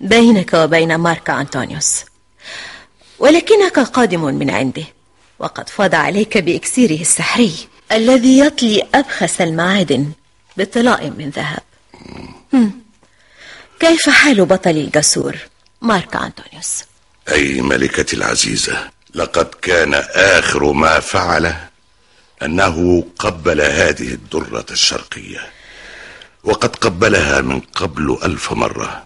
بينك وبين مارك أنطونيوس، ولكنك قادم من عنده، وقد فاض عليك بإكسيره السحري الذي يطلي أبخس المعادن بطلاء من ذهب. مم. كيف حال بطلي الجسور مارك أنطونيوس؟ أي ملكتي العزيزة، لقد كان آخر ما فعله أنه قبل هذه الدرة الشرقية وقد قبلها من قبل ألف مرة.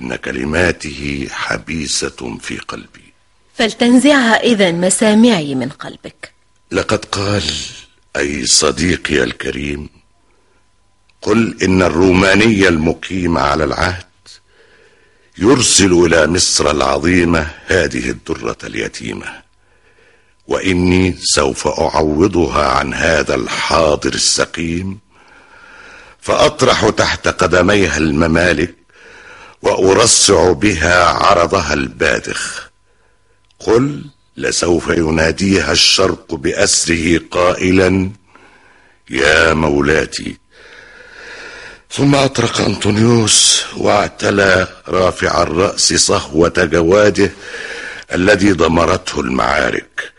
إن كلماته حبيسة في قلبي، فلتنزعها إذن مسامعي من قلبك. لقد قال: أي صديقي الكريم، قل إن الروماني المقيم على العهد يرسل إلى مصر العظيمة هذه الدرة اليتيمة، وإني سوف أعوضها عن هذا الحاضر السقيم، فأطرح تحت قدميها الممالك وأرصع بها عرضها الباذخ. قل لسوف يناديها الشرق بأسره قائلا: يا مولاتي. ثم أطرق أنطونيوس واعتلى رافع الرأس صهوة جواده الذي دمرته المعارك،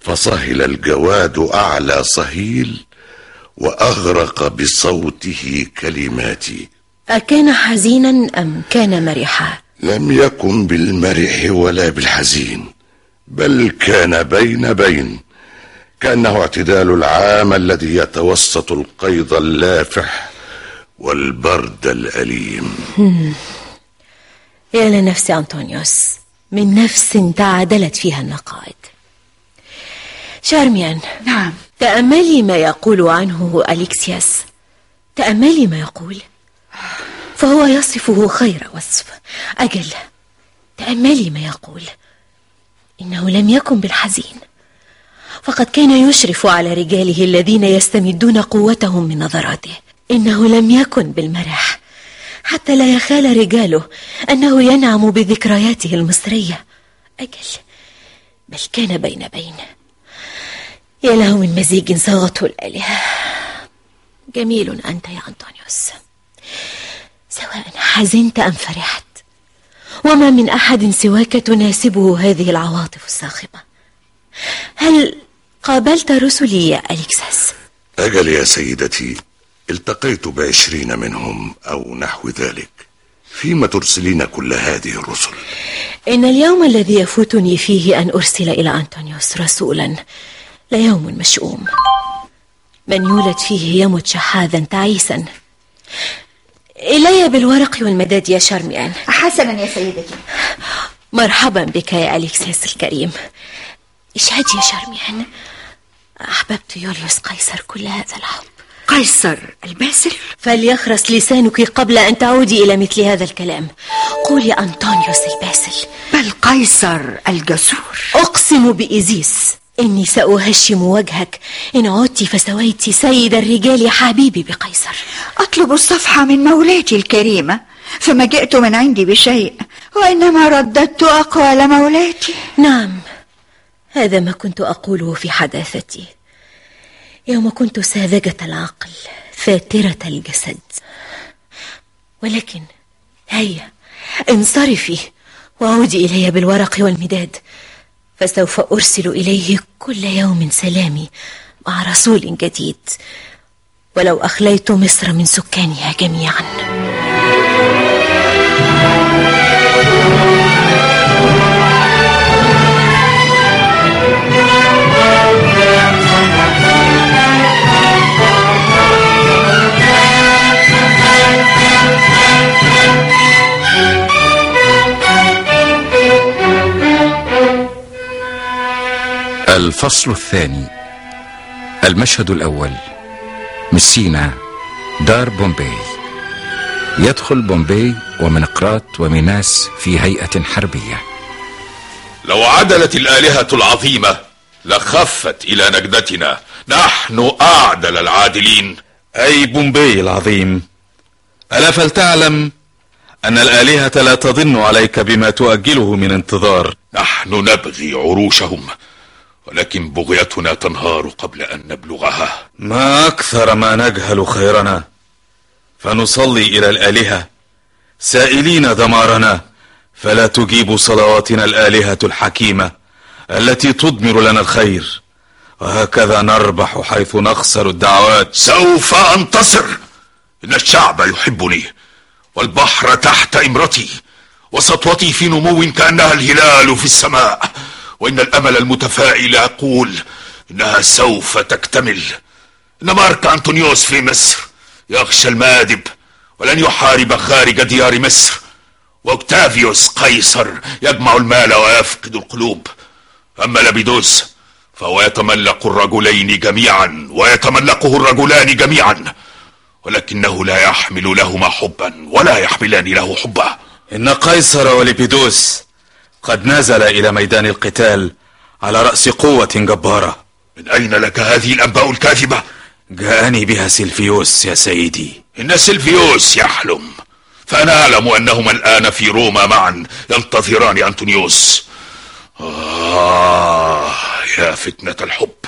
فصهل الجواد أعلى صهيل وأغرق بصوته كلماتي. أكان حزينا أم كان مرحا؟ لم يكن بالمرح ولا بالحزين، بل كان بين بين، كأنه اعتدال العام الذي يتوسط القيض اللافح والبرد الأليم. يا لنفس أنطونيوس من نفس تعادلت فيها النقائد. شارميان. نعم. تأملي ما يقول عنه أليكسياس، تأملي ما يقول، فهو يصفه خير وصف. أجل، تأملي ما يقول، إنه لم يكن بالحزين، فقد كان يشرف على رجاله الذين يستمدون قوتهم من نظراته. إنه لم يكن بالمرح حتى لا يخال رجاله أنه ينعم بذكرياته المصرية. أجل، بل كان بين بين. يا له من مزيج صاغته الآلهة. جميل أنت يا أنطونيوس، سواء حزنت أم فرحت، وما من أحد سواك تناسبه هذه العواطف الصاخبة. هل قابلت رسلي يا أليكساس؟ أجل يا سيدتي، التقيت بعشرين منهم أو نحو ذلك. فيما ترسلين كل هذه الرسل؟ إن اليوم الذي يفوتني فيه أن أرسل إلى أنطونيوس رسولا ليوم مشؤوم. من يولد فيه يمت شحاذا تعيسا. إلي بالورق والمداد يا شارميان. حسنا يا سيدتي. مرحبا بك يا أليكساس الكريم. اشهدي يا شارميان، أحببت يوليوس قيصر كل هذا الحب. قيصر الباسل؟ فليخرس لسانك قبل أن تعودي إلى مثل هذا الكلام. قولي أنطونيوس الباسل. بل قيصر الجسور. أقسم بإيزيس إني سأهشم وجهك إن عدت، فسويت سيد الرجال حبيبي بقيصر. أطلب الصفحة من مولاتي الكريمة، فما جئت من عندي بشيء، وإنما رددت أقوال مولاتي. نعم، هذا ما كنت أقوله في حداثتي يوم كنت ساذجة العقل فاترة الجسد. ولكن هيا انصرفي وعودي إلي بالورق والمداد، فسوف أرسل إليه كل يوم سلامي مع رسول جديد، ولو أخليت مصر من سكانها جميعا. الفصل الثاني. المشهد الأول: مسينا، دار بومباي. يدخل بومباي ومنقراط وميناس في هيئة حربية. لو عدلت الآلهة العظيمة لخفت إلى نجدتنا، نحن أعدل العادلين. أي بومباي العظيم، ألا فلتعلم أن الآلهة لا تظن عليك بما تؤجله من انتظار. نحن نبغي عروشهم، ولكن بغيتنا تنهار قبل أن نبلغها. ما أكثر ما نجهل خيرنا، فنصلي إلى الآلهة سائلين دمارنا، فلا تجيب صلواتنا الآلهة الحكيمة التي تضمر لنا الخير، وهكذا نربح حيث نخسر الدعوات. سوف أنتصر، إن الشعب يحبني، والبحر تحت إمرتي، وسطوتي في نمو كأنها الهلال في السماء، وإن الأمل المتفائل أقول إنها سوف تكتمل. إن مارك أنطونيوس في مصر يخشى المآدب ولن يحارب خارج ديار مصر. وأوكتافيوس قيصر يجمع المال ويفقد القلوب، أما لابيدوس فهو يتملق الرجلين جميعا ويتملقه الرجلان جميعا، ولكنه لا يحمل لهما حبا ولا يحملان له حبه. إن قيصر وليبيدوس قد نزل إلى ميدان القتال على رأس قوة جبارة. من أين لك هذه الأنباء الكاذبة؟ جاءني بها سيلفيوس يا سيدي. إن سيلفيوس يحلم، فأنا أعلم أنهما الآن في روما معا ينتظران أنتونيوس. آه يا فتنة الحب،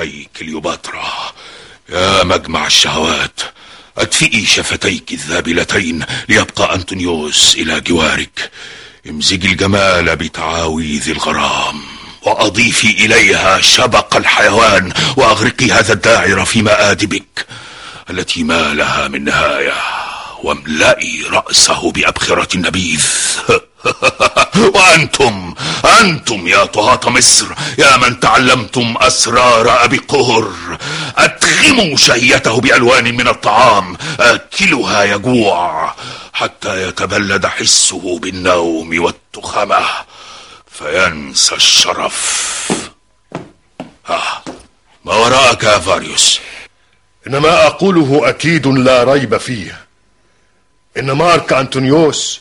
أي كليوباترا، يا مجمع الشهوات، أدفئي شفتيك الذابلتين ليبقى أنتونيوس إلى جوارك. امزجي الجمال بتعاويذ الغرام وأضيفي إليها شبق الحيوان، وأغرقي هذا الداعر في مآدبك التي ما لها من نهاية، واملئي رأسه بأبخرة النبيذ. وأنتم أنتم يا طغاة مصر، يا من تعلمتم أسرار أبي قهر، أدخموا شهيته بألوان من الطعام، آكلها يجوع حتى يتبلد حسه بالنوم والتخمة فينسى الشرف. آه ما وراءك يا فاريوس؟ إنما أقوله أكيد لا ريب فيه، إن مارك أنتونيوس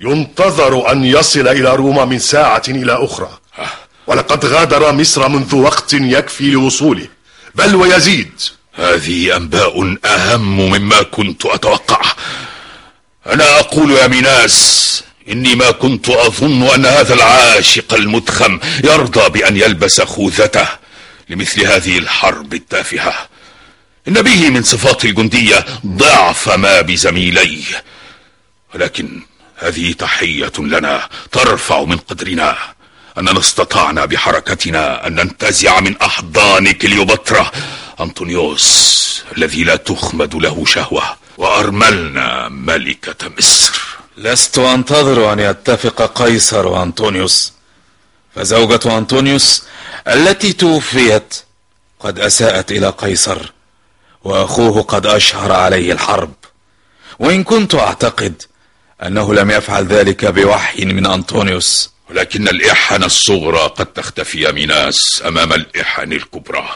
ينتظر أن يصل إلى روما من ساعة إلى أخرى، ولقد غادر مصر منذ وقت يكفي لوصوله بل ويزيد. هذه أنباء أهم مما كنت أتوقع. أنا أقول يا ميناس إني ما كنت أظن أن هذا العاشق المدخم يرضى بأن يلبس خوذته لمثل هذه الحرب التافهة. إن به من صفات الجندية ضعف ما بزميليه، ولكن هذه تحية لنا ترفع من قدرنا أننا استطعنا بحركتنا أن ننتزع من أحضان كليوباترا أنتونيوس الذي لا تخمد له شهوة، وأرملنا ملكة مصر. لست أنتظر أن يتفق قيصر وأنطونيوس، فزوجة أنطونيوس التي توفيت قد أساءت إلى قيصر، وأخوه قد أشهر عليه الحرب، وإن كنت أعتقد أنه لم يفعل ذلك بوحي من أنطونيوس. ولكن الإحن الصغرى قد تختفي يا ميناس أمام الإحن الكبرى،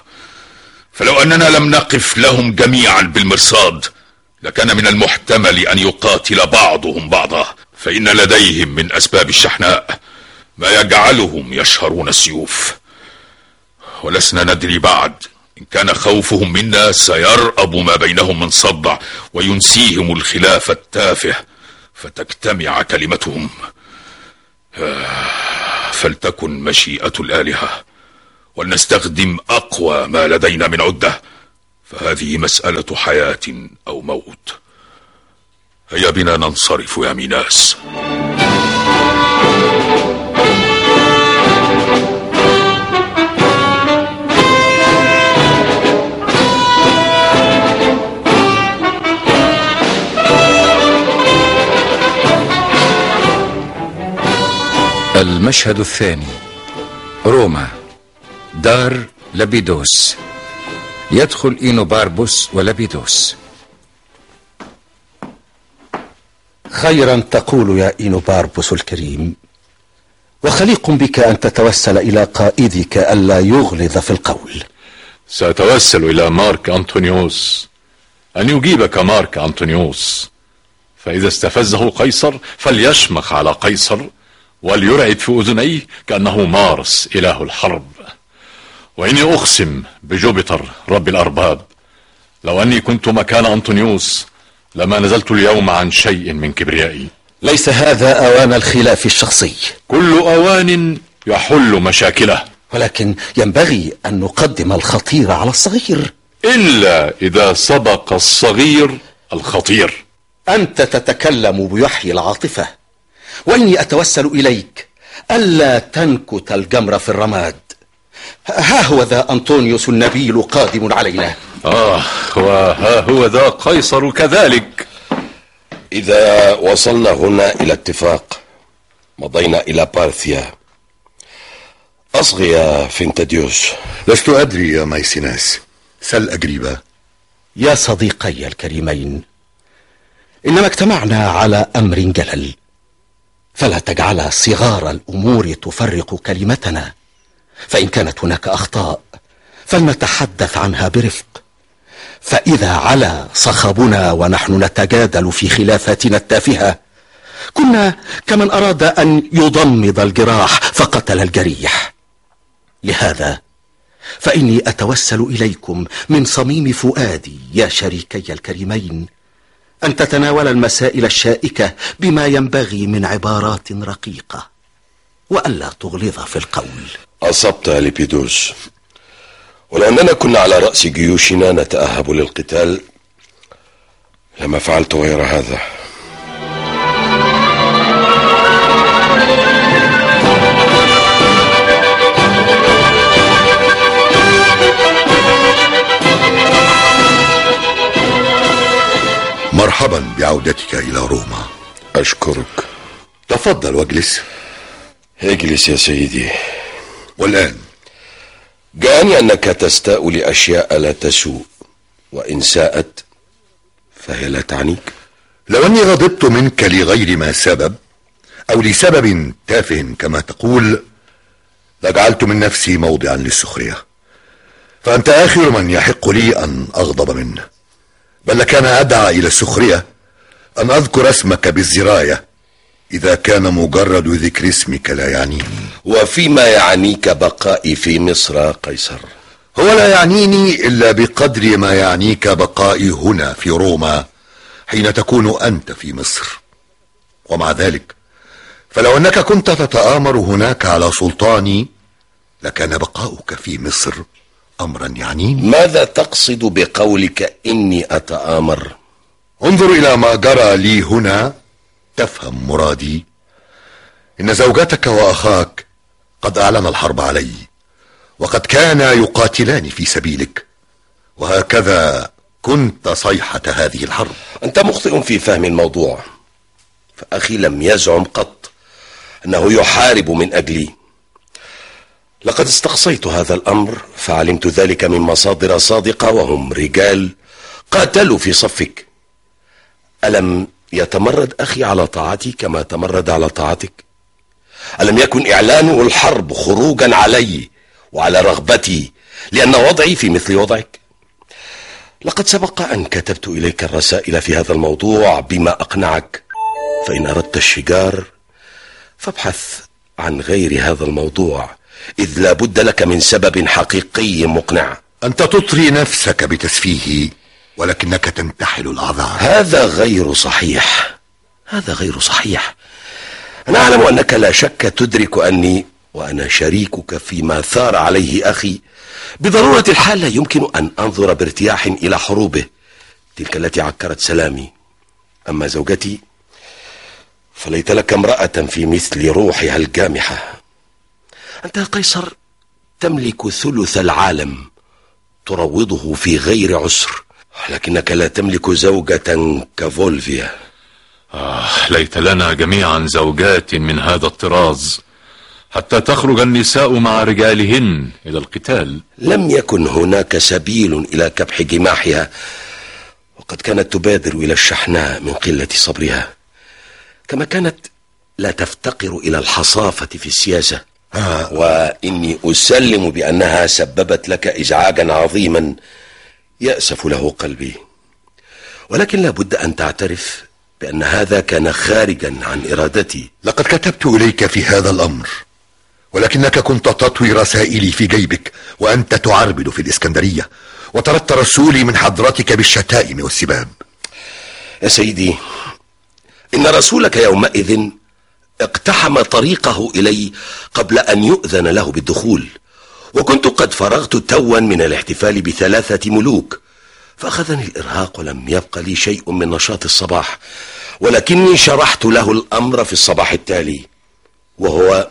فلو أننا لم نقف لهم جميعا بالمرصاد لكان من المحتمل أن يقاتل بعضهم بعضا، فإن لديهم من أسباب الشحناء ما يجعلهم يشهرون السيوف، ولسنا ندري بعد إن كان خوفهم منا سيرأب ما بينهم من صدع وينسيهم الخلاف التافه فتجتمع كلمتهم. فلتكن مشيئة الآلهة ولنستخدم أقوى ما لدينا من عدة، فهذه مسألة حياة أو موت. هيا بنا ننصرف يا ميناس. المشهد الثاني، روما، دار لابيدوس. يدخل إينوباربوس ولابيدوس. خيرا تقول يا إينوباربوس الكريم، وخليق بك أن تتوسل إلى قائدك ألا يغلظ في القول. سأتوسل إلى مارك أنتونيوس أن يجيبك مارك أنتونيوس، فإذا استفزه قيصر فليشمخ على قيصر وليرعد في أذنيه كأنه مارس إله الحرب. وإني أقسم بجوبتر رب الأرباب، لو أني كنت مكان أنتونيوس لما نزلت اليوم عن شيء من كبريائي. ليس هذا أوان الخلاف الشخصي، كل أوان يحل مشاكله، ولكن ينبغي أن نقدم الخطير على الصغير، إلا إذا سبق الصغير الخطير. أنت تتكلم بوحي العاطفة، وإني أتوسل إليك ألا تنكت الجمر في الرماد. ها هو ذا أنطونيوس النبيل قادم علينا. آه وها هو ذا قيصر كذلك. إذا وصلنا هنا إلى اتفاق مضينا إلى بارثيا. أصغي يا فنتاديوس. لست أدري يا ميسيناس، سل أجريبا. يا صديقي الكريمين، إنما اجتمعنا على أمر جلل، فلا تجعل صغار الأمور تفرق كلمتنا، فإن كانت هناك أخطاء فلنتحدث عنها برفق، فإذا علا صخبنا ونحن نتجادل في خلافاتنا التافهة كنا كمن أراد أن يضمد الجراح فقتل الجريح. لهذا فإني أتوسل إليكم من صميم فؤادي يا شريكي الكريمين أن تتناول المسائل الشائكة بما ينبغي من عبارات رقيقة، وألا تغلظ في القول. أصبت يا ليبيدوس، ولأننا كنا على رأس جيوشنا نتأهب للقتال لما فعلت غير هذا. مرحبا بعودتك إلى روما. أشكرك. تفضل واجلس. اجلس يا سيدي. والآن جاءني أنك تستاء لأشياء لا تسوء، وإن ساءت فهي لا تعنيك. لو أني غضبت منك لغير ما سبب أو لسبب تافه كما تقول لجعلت من نفسي موضعا للسخرية، فأنت آخر من يحق لي أن أغضب منه، بل كان أدعى إلى السخرية أن أذكر اسمك بالزراية إذا كان مجرد ذكر اسمك لا يعنيني. وفيما يعنيك بقائي في مصر قيصر؟ هو لا يعنيني إلا بقدر ما يعنيك بقائي هنا في روما حين تكون أنت في مصر. ومع ذلك فلو أنك كنت تتآمر هناك على سلطاني لكان بقاؤك في مصر أمرا يعنيني. ماذا تقصد بقولك إني أتآمر؟ انظر إلى ما جرى لي هنا تفهم مرادي. إن زوجتك وأخاك قد أعلن الحرب علي، وقد كانا يقاتلان في سبيلك، وهكذا كنت صيحة هذه الحرب. أنت مخطئ في فهم الموضوع، فأخي لم يزعم قط أنه يحارب من أجلي. لقد استقصيت هذا الأمر فعلمت ذلك من مصادر صادقة، وهم رجال قاتلوا في صفك. ألم يتمرد أخي على طاعتي كما تمرد على طاعتك؟ ألم يكن إعلانه الحرب خروجا علي وعلى رغبتي لأن وضعي في مثل وضعك؟ لقد سبق أن كتبت إليك الرسائل في هذا الموضوع بما أقنعك، فإن أردت الشجار فابحث عن غير هذا الموضوع، إذ لا بد لك من سبب حقيقي مقنع. أنت تطري نفسك بتسفيه ولكنك تنتحل الأعذار. هذا غير صحيح، هذا غير صحيح. أنا أعلم أنك لا شك تدرك أني وأنا شريكك فيما ثار عليه أخي بضرورة الحال لا يمكن أن أنظر بارتياح إلى حروبه تلك التي عكرت سلامي. أما زوجتي فليت لك امرأة في مثل روحها الجامحة. أنت قيصر تملك ثلث العالم تروضه في غير عسر، لكنك لا تملك زوجة كفولفيا. آه، ليت لنا جميعا زوجات من هذا الطراز حتى تخرج النساء مع رجالهن إلى القتال. لم يكن هناك سبيل إلى كبح جماحها، وقد كانت تبادر إلى الشحناء من قلة صبرها، كما كانت لا تفتقر إلى الحصافة في السياسة. آه. وإني أسلم بأنها سببت لك إزعاجا عظيما يأسف له قلبي، ولكن لا بد أن تعترف بأن هذا كان خارجا عن إرادتي. لقد كتبت إليك في هذا الأمر، ولكنك كنت تطوي رسائلي في جيبك وأنت تعربد في الإسكندرية، وطردت رسولي من حضرتك بالشتائم والسباب. يا سيدي، إن رسولك يومئذ اقتحم طريقه إلي قبل أن يؤذن له بالدخول، وكنت قد فرغت توا من الاحتفال بثلاثة ملوك، فأخذني الإرهاق ولم يبق لي شيء من نشاط الصباح، ولكني شرحت له الأمر في الصباح التالي، وهو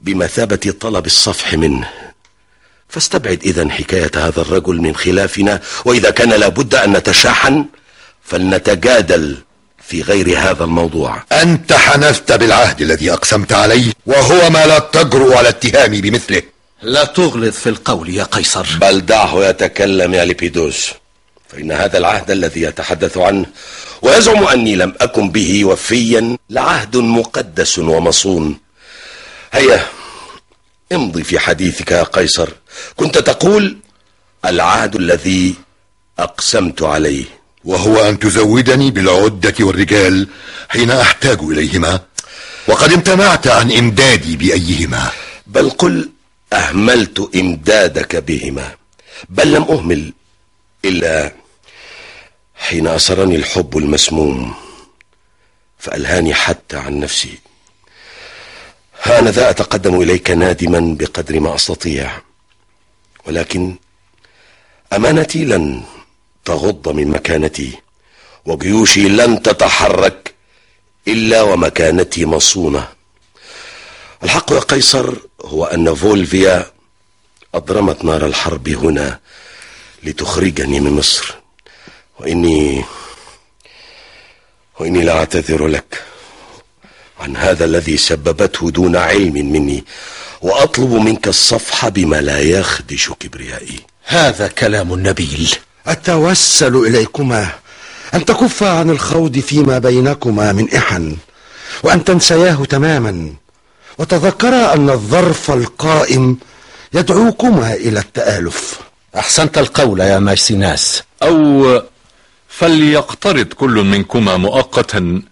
بمثابة طلب الصفح منه. فاستبعد إذن حكاية هذا الرجل من خلافنا، وإذا كان لابد أن نتشاحن فلنتجادل في غير هذا الموضوع. أنت حنفت بالعهد الذي أقسمت عليه، وهو ما لا تجرؤ على اتهامي بمثله. لا تغلظ في القول يا قيصر. بل دعه يتكلم يا ليبيدوس. فإن هذا العهد الذي يتحدث عنه ويزعم أني لم أكن به وفيا لعهد مقدس ومصون. هيا امضي في حديثك يا قيصر، كنت تقول العهد الذي أقسمت عليه، وهو أن تزودني بالعدة والرجال حين أحتاج إليهما، وقد امتنعت عن إمدادي بأيهما. بل قل أهملت إمدادك بهما. بل لم أهمل إلا حين أسرني الحب المسموم فألهاني حتى عن نفسي. هانذا أتقدم إليك نادما بقدر ما أستطيع، ولكن أمانتي لن تغض من مكانتي، وجيوشي لن تتحرك إلا ومكانتي مصونة. الحق يا قيصر هو أن فولفيا أضرمت نار الحرب هنا لتخرجني من مصر، وإني وإني لا أعتذر لك عن هذا الذي سببته دون علم مني، وأطلب منك الصفح بما لا يخدش كبريائي. هذا كلام نبيل. أتوسل إليكما أن تكفا عن الخوض فيما بينكما من إحن، وأن تنسياه تماما، وتذكرا أن الظرف القائم يدعوكما إلى التآلف. أحسنت القول يا مارسيناس. أو فليقترض كل منكما مؤقتا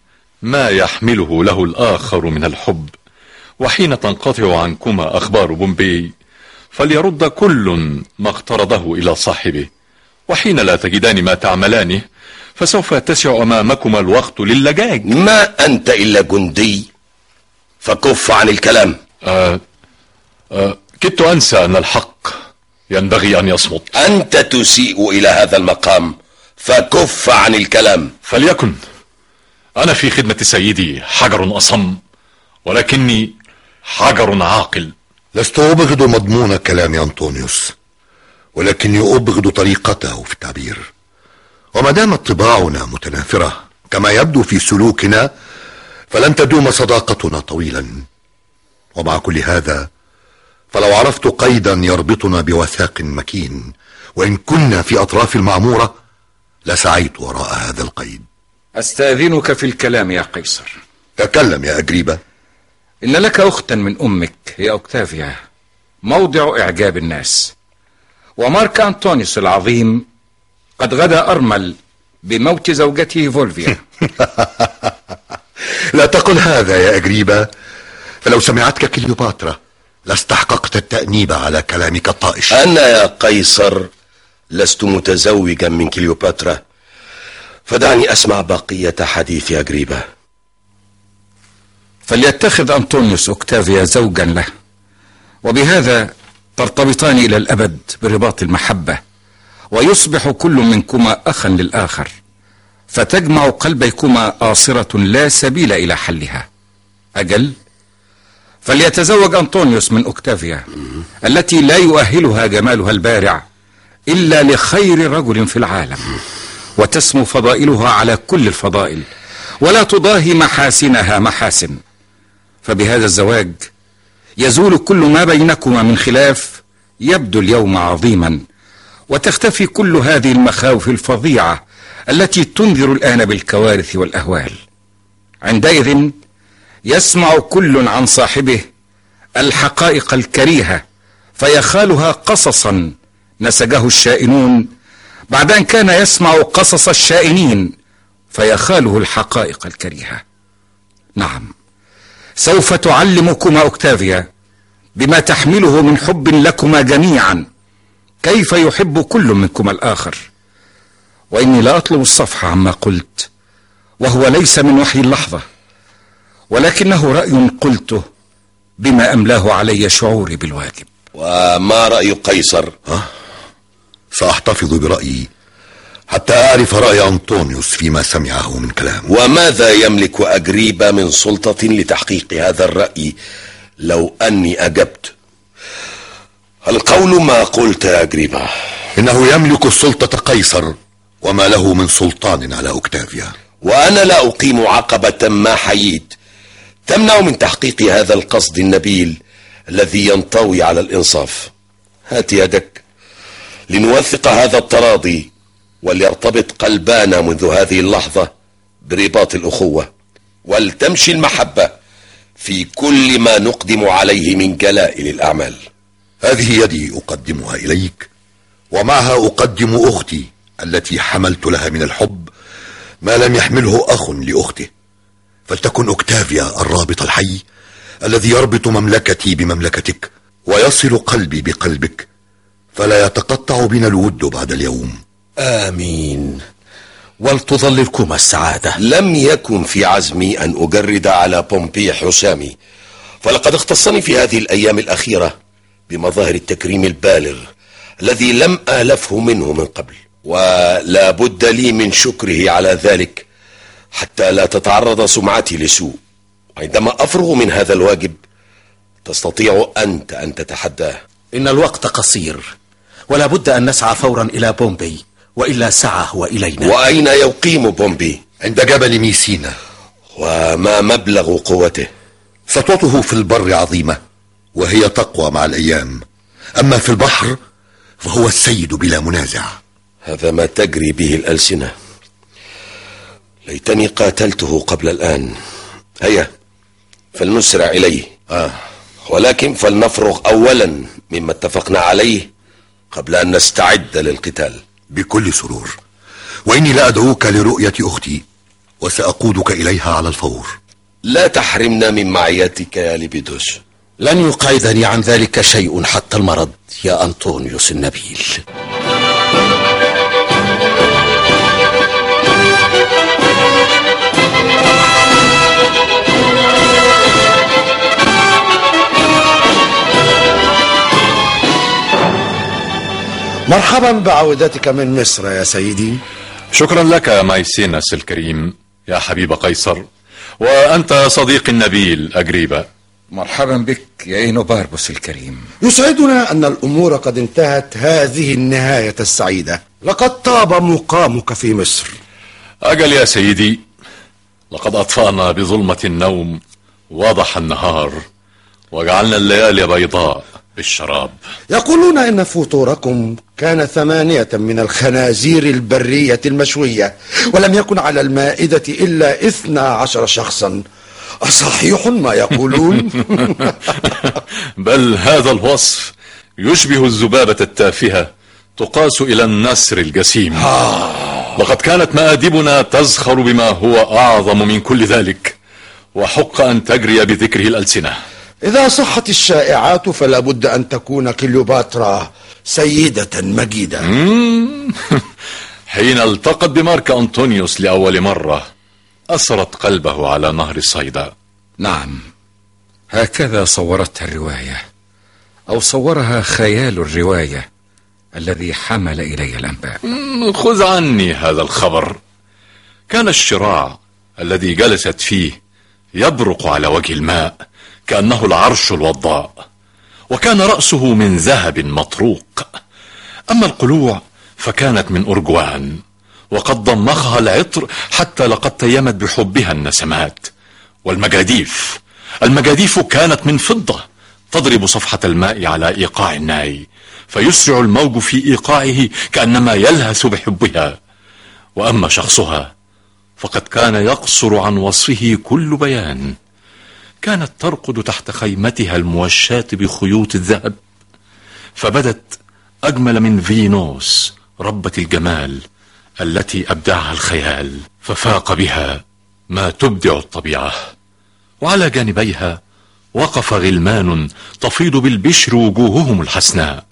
ما يحمله له الآخر من الحب، وحين تنقطع عنكما أخبار بومبي فليرد كل ما اقترضه إلى صاحبه، وحين لا تجدان ما تعملانه فسوف تسع أمامكما الوقت للجاج. ما أنت إلا جندي، فكف عن الكلام. آه آه كدت أنسى أن الحق ينبغي أن يصمت. أنت تسيء إلى هذا المقام، فكف عن الكلام. فليكن، أنا في خدمة سيدي حجر أصم، ولكني حجر عاقل. لست أبغض مضمون كلام أنطونيوس، ولكني أبغض طريقته في التعبير. وما دامت طباعنا متنافرة كما يبدو في سلوكنا فلن تدوم صداقتنا طويلا. ومع كل هذا فلو عرفت قيدا يربطنا بوثاق مكين وإن كنا في أطراف المعمورة لسعيت وراء هذا القيد. أستأذنك في الكلام يا قيصر. تكلم يا أجريبة. إن لك أختا من أمك هي أوكتافيا، موضع إعجاب الناس، ومارك أنطونيوس العظيم قد غدا أرمل بموت زوجته فولفيا. لا تقل هذا يا أجريبة، فلو سمعتك كليوباترا لاستحققت التأنيب على كلامك الطائش. أنا يا قيصر لست متزوجا من كليوباترا، فدعني أسمع بقية حديث يا أجريبة. فليتخذ أنطونيوس أوكتافيا زوجا له، وبهذا ترتبطان إلى الأبد برباط المحبة، ويصبح كل منكما أخا للآخر، فتجمع قلبيكما آصرة لا سبيل إلى حلها. أجل فليتزوج أنطونيوس من أوكتافيا التي لا يؤهلها جمالها البارع إلا لخير رجل في العالم، وتسمو فضائلها على كل الفضائل ولا تضاهي محاسنها محاسن، فبهذا الزواج يزول كل ما بينكما من خلاف يبدو اليوم عظيما، وتختفي كل هذه المخاوف الفظيعة التي تنذر الآن بالكوارث والأهوال. عندئذ يسمع كل عن صاحبه الحقائق الكريهة فيخالها قصصا نسجه الشائنون، بعد أن كان يسمع قصص الشائنين فيخاله الحقائق الكريهة. نعم، سوف تعلمكما أوكتافيا بما تحمله من حب لكما جميعا، كيف يحب كل منكما الآخر. وإني لا أطلب الصفحة عما قلت، وهو ليس من وحي اللحظة، ولكنه رأي قلته بما أملاه علي شعوري بالواجب. وما رأي قيصر؟ سأحتفظ برأيي حتى أعرف رأي أنطونيوس فيما سمعه من كلامه. وماذا يملك أجريبة من سلطة لتحقيق هذا الرأي لو أني أجبت؟ القول ما قلت يا أجريبة. إنه يملك السلطة قيصر، وما له من سلطان على أوكتافيا. وأنا لا أقيم عقبة ما حييت تمنع من تحقيق هذا القصد النبيل الذي ينطوي على الإنصاف. هات يدك لنوثق هذا التراضي وليرتبط قلبانا منذ هذه اللحظة برباط الأخوة، ولتمشي المحبة في كل ما نقدم عليه من جلائل الأعمال. هذه يدي أقدمها إليك، ومعها أقدم أختي التي حملت لها من الحب ما لم يحمله أخ لأخته، فلتكن أكتافيا الرابط الحي الذي يربط مملكتي بمملكتك ويصل قلبي بقلبك، فلا يتقطع بنا الود بعد اليوم. آمين، ولتظللكما السعادة. لم يكن في عزمي أن أجرد على بومبي حسامي، فلقد اختصني في هذه الأيام الأخيرة بمظاهر التكريم البالغ الذي لم آلفه منه من قبل، ولا بد لي من شكره على ذلك حتى لا تتعرض سمعتي لسوء. عندما أفرغ من هذا الواجب تستطيع أنت أن تتحداه. إن الوقت قصير، ولا بد أن نسعى فورا إلى بومبي، وإلا سعى هو إلينا. وأين يقيم بومبي؟ عند جبل ميسينا. وما مبلغ قوته؟ سطوته في البر عظيمة، وهي تقوى مع الأيام، أما في البحر فهو السيد بلا منازع. هذا ما تجري به الألسنة، ليتني قاتلته قبل الآن. هيا فلنسرع إليه، آه. ولكن فلنفرغ أولا مما اتفقنا عليه قبل أن نستعد للقتال. بكل سرور، وإني لأدعوك لرؤية أختي وسأقودك إليها على الفور. لا تحرمنا من معيتك يا ليبيدوس. لن يقعدني عن ذلك شيء حتى المرض يا أنطونيوس النبيل. مرحبا بعودتك من مصر يا سيدي. شكرا لك يا مايسينس الكريم، يا حبيب قيصر، وأنت صديقي النبيل أجريبا. مرحبا بك يا إينوباربوس الكريم. يسعدنا أن الأمور قد انتهت هذه النهاية السعيدة، لقد طاب مقامك في مصر. أجل يا سيدي، لقد أطفأنا بظلمة النوم وضح النهار، وجعلنا الليالي بيضاء بالشراب. يقولون إن فطوركم كان ثمانية من الخنازير البرية المشوية، ولم يكن على المائدة إلا اثنا عشر شخصا. أصحيح ما يقولون؟ بل هذا الوصف يشبه الذبابة التافهة تقاس إلى النسر الجسيم. لقد كانت مآدبنا تزخر بما هو أعظم من كل ذلك، وحق أن تجري بذكره الألسنة. إذا صحت الشائعات فلا بد أن تكون كليوباترا سيدة مجيدة. حين التقت بمارك أنطونيوس لأول مرة أسرت قلبه على نهر صيدا. نعم، هكذا صورتها الرواية، أو صورها خيال الرواية الذي حمل إلي الأنباء. خذ عني هذا الخبر. كان الشراع الذي جلست فيه يبرق على وجه الماء كأنه العرش الوضاء، وكان رأسه من ذهب مطروق. أما القلوع فكانت من أرجوان، وقد ضمخها العطر حتى لقد تيمت بحبها النسمات. والمجاديف المجاديف كانت من فضة، تضرب صفحة الماء على إيقاع الناي فيسرع الموج في إيقاعه كأنما يلهث بحبها. وأما شخصها فقد كان يقصر عن وصفه كل بيان. كانت ترقد تحت خيمتها الموشاة بخيوط الذهب، فبدت أجمل من فينوس ربة الجمال التي أبدعها الخيال، ففاق بها ما تبدع الطبيعة. وعلى جانبيها وقف غلمان تفيض بالبشر وجوههم الحسناء،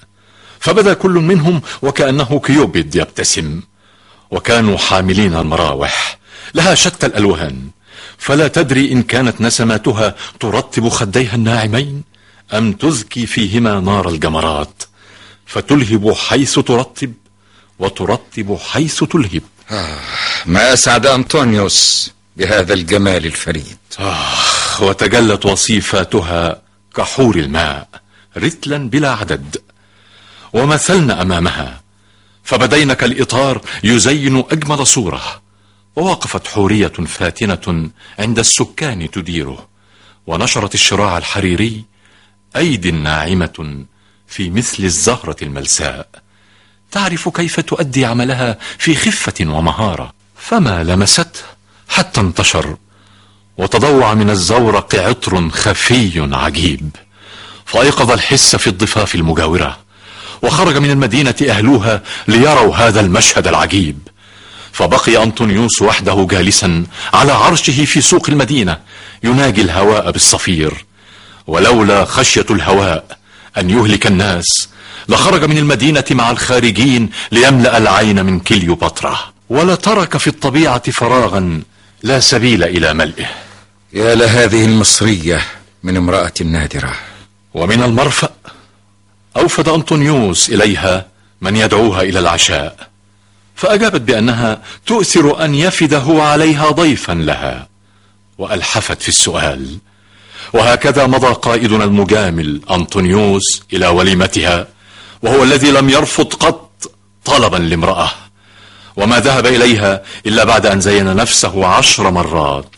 فبدا كل منهم وكأنه كيوبيد يبتسم. وكانوا حاملين المراوح لها شتى الألوان، فلا تدري إن كانت نسماتها ترطب خديها الناعمين أم تزكي فيهما نار الجمرات، فتلهب حيث ترطب وترطب حيث تلهب. آه، ما أسعد أنطونيوس بهذا الجمال الفريد. آه، وتجلت وصيفاتها كحور الماء رتلا بلا عدد، ومثلنا أمامها فبدينا كالإطار يزين أجمل صورة. ووقفت حورية فاتنة عند السكان تديره، ونشرت الشراع الحريري أيد ناعمة في مثل الزهرة الملساء، تعرف كيف تؤدي عملها في خفة ومهارة. فما لمسته حتى انتشر، وتضوع من الزورق عطر خفي عجيب، فأيقظ الحس في الضفاف المجاورة، وخرج من المدينة أهلوها ليروا هذا المشهد العجيب. فبقي أنطونيوس وحده جالسا على عرشه في سوق المدينة يناجي الهواء بالصفير، ولولا خشية الهواء أن يهلك الناس لخرج من المدينة مع الخارجين ليملأ العين من كليوباترا، ولترك في الطبيعة فراغا لا سبيل إلى ملئه. يا لهذه المصرية من امرأة نادرة. ومن المرفأ أوفد أنطونيوس إليها من يدعوها إلى العشاء، فأجابت بأنها تؤثر أن يفد هو عليها ضيفا لها، وألحفت في السؤال. وهكذا مضى قائدنا المجامل أنطونيوس إلى وليمتها، وهو الذي لم يرفض قط طلبا لامرأة، وما ذهب إليها إلا بعد أن زين نفسه عشر مرات.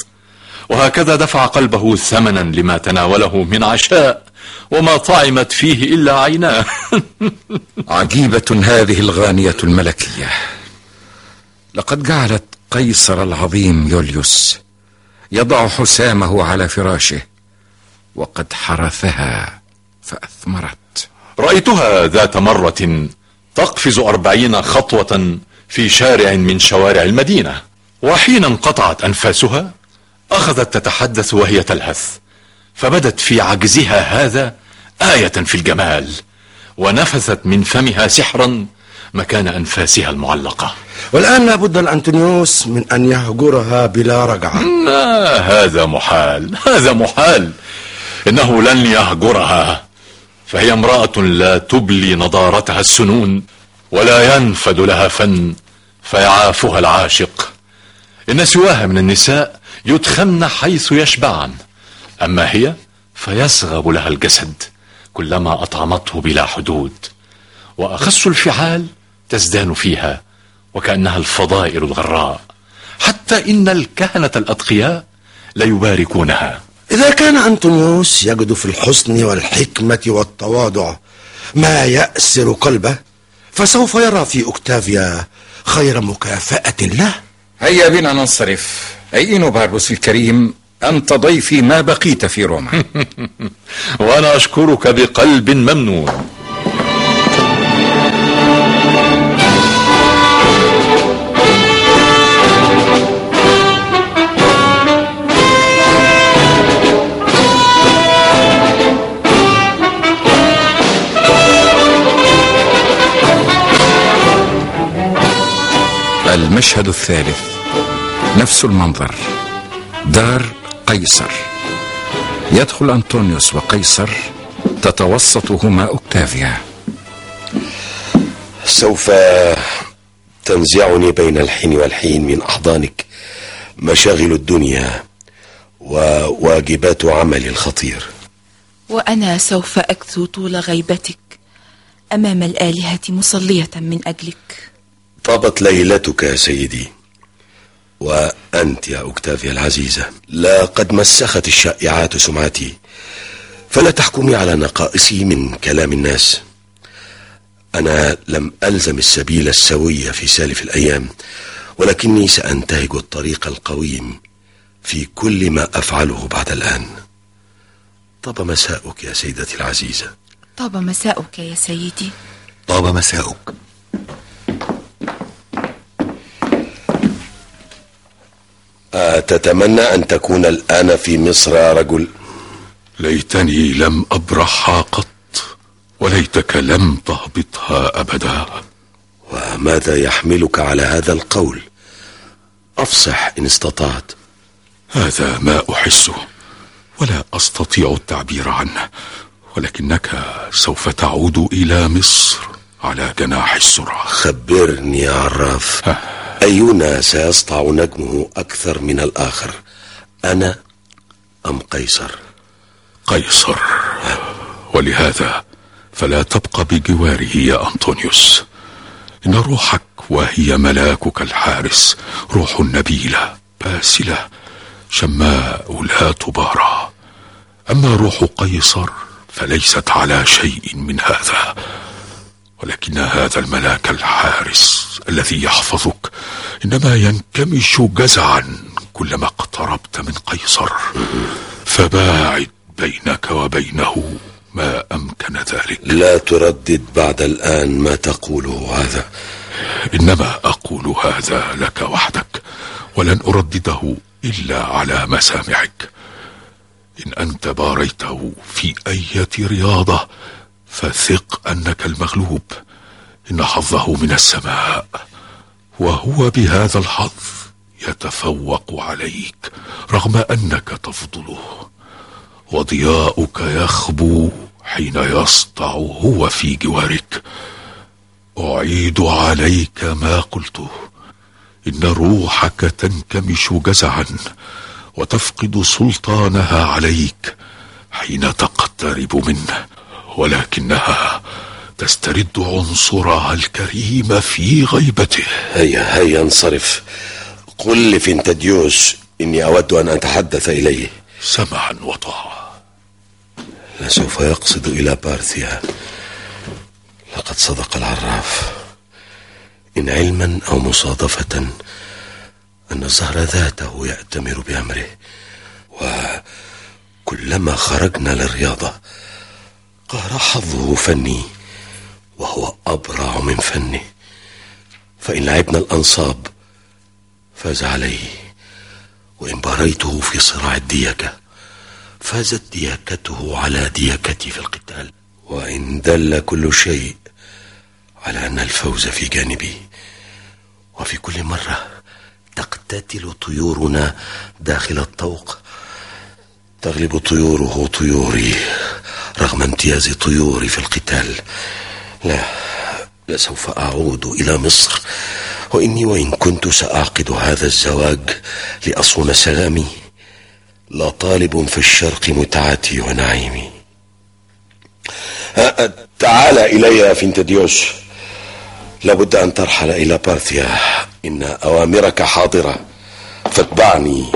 وهكذا دفع قلبه ثمنا لما تناوله من عشاء، وما طعمت فيه إلا عيناه. عجيبة هذه الغانية الملكية، لقد جعلت قيصر العظيم يوليوس يضع حسامه على فراشه، وقد حرثها فأثمرت. رأيتها ذات مرة تقفز أربعين خطوة في شارع من شوارع المدينة، وحين انقطعت أنفاسها أخذت تتحدث وهي تلهث، فبدت في عجزها هذا آية في الجمال، ونفثت من فمها سحرا مكان أنفاسها المعلقة. والآن لابد الأنطونيوس من أن يهجرها بلا رجعة. لا، هذا محال، هذا محال، إنه لن يهجرها، فهي امرأة لا تبلي نضارتها السنون، ولا ينفد لها فن فيعافها العاشق. إن سواها من النساء يدخمن حيث يشبعن، أما هي فيصغب لها الجسد كلما أطعمته بلا حدود، وأخص الفعال تزدان فيها وكأنها الفضائل الغراء، حتى إن الكهنة الأتقياء ليباركونها. إذا كان أنطونيوس يجد في الحسن والحكمة والتواضع ما يأسر قلبه، فسوف يرى في أكتافيا خير مكافأة له. هيا بنا ننصرف. أيين باربوس الكريم، أنت ضيفي ما بقيت في روما. وأنا أشكرك بقلب ممنون. المشهد الثالث، نفس المنظر، دار قيصر. يدخل أنطونيوس وقيصر، تتوسطهما أوكتافيا. سوف تنزعني بين الحين والحين من أحضانك مشاغل الدنيا وواجبات عملي الخطير، وأنا سوف أكثو طول غيبتك أمام الآلهة مصلية من أجلك. طابت ليلتك يا سيدي. وأنت يا أوكتافيا العزيزة، لقد مسخت الشائعات سمعتي، فلا تحكمي على نقائصي من كلام الناس. أنا لم ألزم السبيل السوي في سالف الأيام، ولكني سأنتهج الطريق القويم في كل ما أفعله بعد الآن. طاب مساؤك يا سيدتي العزيزة. طاب مساؤك يا سيدي. طاب مساؤك. أتتمنى أن تكون الآن في مصر يا رجل؟ ليتني لم أبرحها قط، وليتك لم تهبطها أبدا. وماذا يحملك على هذا القول؟ أفصح إن استطعت. هذا ما أحسه ولا أستطيع التعبير عنه، ولكنك سوف تعود إلى مصر على جناح السرعة. خبرني يا عراف، أينا سيسطع نجمه أكثر من الآخر، أنا أم قيصر؟ قيصر، ولهذا فلا تبقى بجواره يا أنطونيوس. إن روحك وهي ملاكك الحارس روح نبيلة باسلة شماء لا تبارى، أما روح قيصر فليست على شيء من هذا، ولكن هذا الملاك الحارس الذي يحفظك إنما ينكمش جزعا كلما اقتربت من قيصر، فباعد بينك وبينه ما أمكن ذلك. لا تردد بعد الآن ما تقوله هذا. إنما أقول هذا لك وحدك، ولن أردده إلا على مسامعك. إن أنت باريته في أي رياضة فثق أنك المغلوب. إن حظه من السماء، وهو بهذا الحظ يتفوق عليك رغم أنك تفضله، وضياؤك يخبو حين يسطع هو في جوارك. أعيد عليك ما قلته، إن روحك تنكمش جزعا وتفقد سلطانها عليك حين تقترب منه، ولكنها تسترد عنصرها الكريم في غيبته. هيا هيا انصرف. قل لفنتديوس إني أود أن أتحدث إليه. سمعا وطاعة. لسوف يقصد إلى بارثيا. لقد صدق العراف. إن علما أو مصادفة أن الزهر ذاته يأتمر بأمره، وكلما خرجنا للرياضة قهر حظه فني وهو أبرع من فنه، فإن لعبنا الأنصاب فاز عليه، وإن باريته في صراع الديكة فازت ديكته على ديكتي في القتال، وإن دل كل شيء على أن الفوز في جانبي. وفي كل مرة تقتتل طيورنا داخل الطوق، تغلب طيوره طيوري رغم امتياز طيوري في القتال. لا، لسوف أعود إلى مصر، وإني وإن كنت سأعقد هذا الزواج لأصون سلامي، لا طالب في الشرق متعتي ونعيمي. تعال إلي يا فنتديوس، لابد أن ترحل إلى بارثيا، إن أوامرك حاضرة، فاتبعني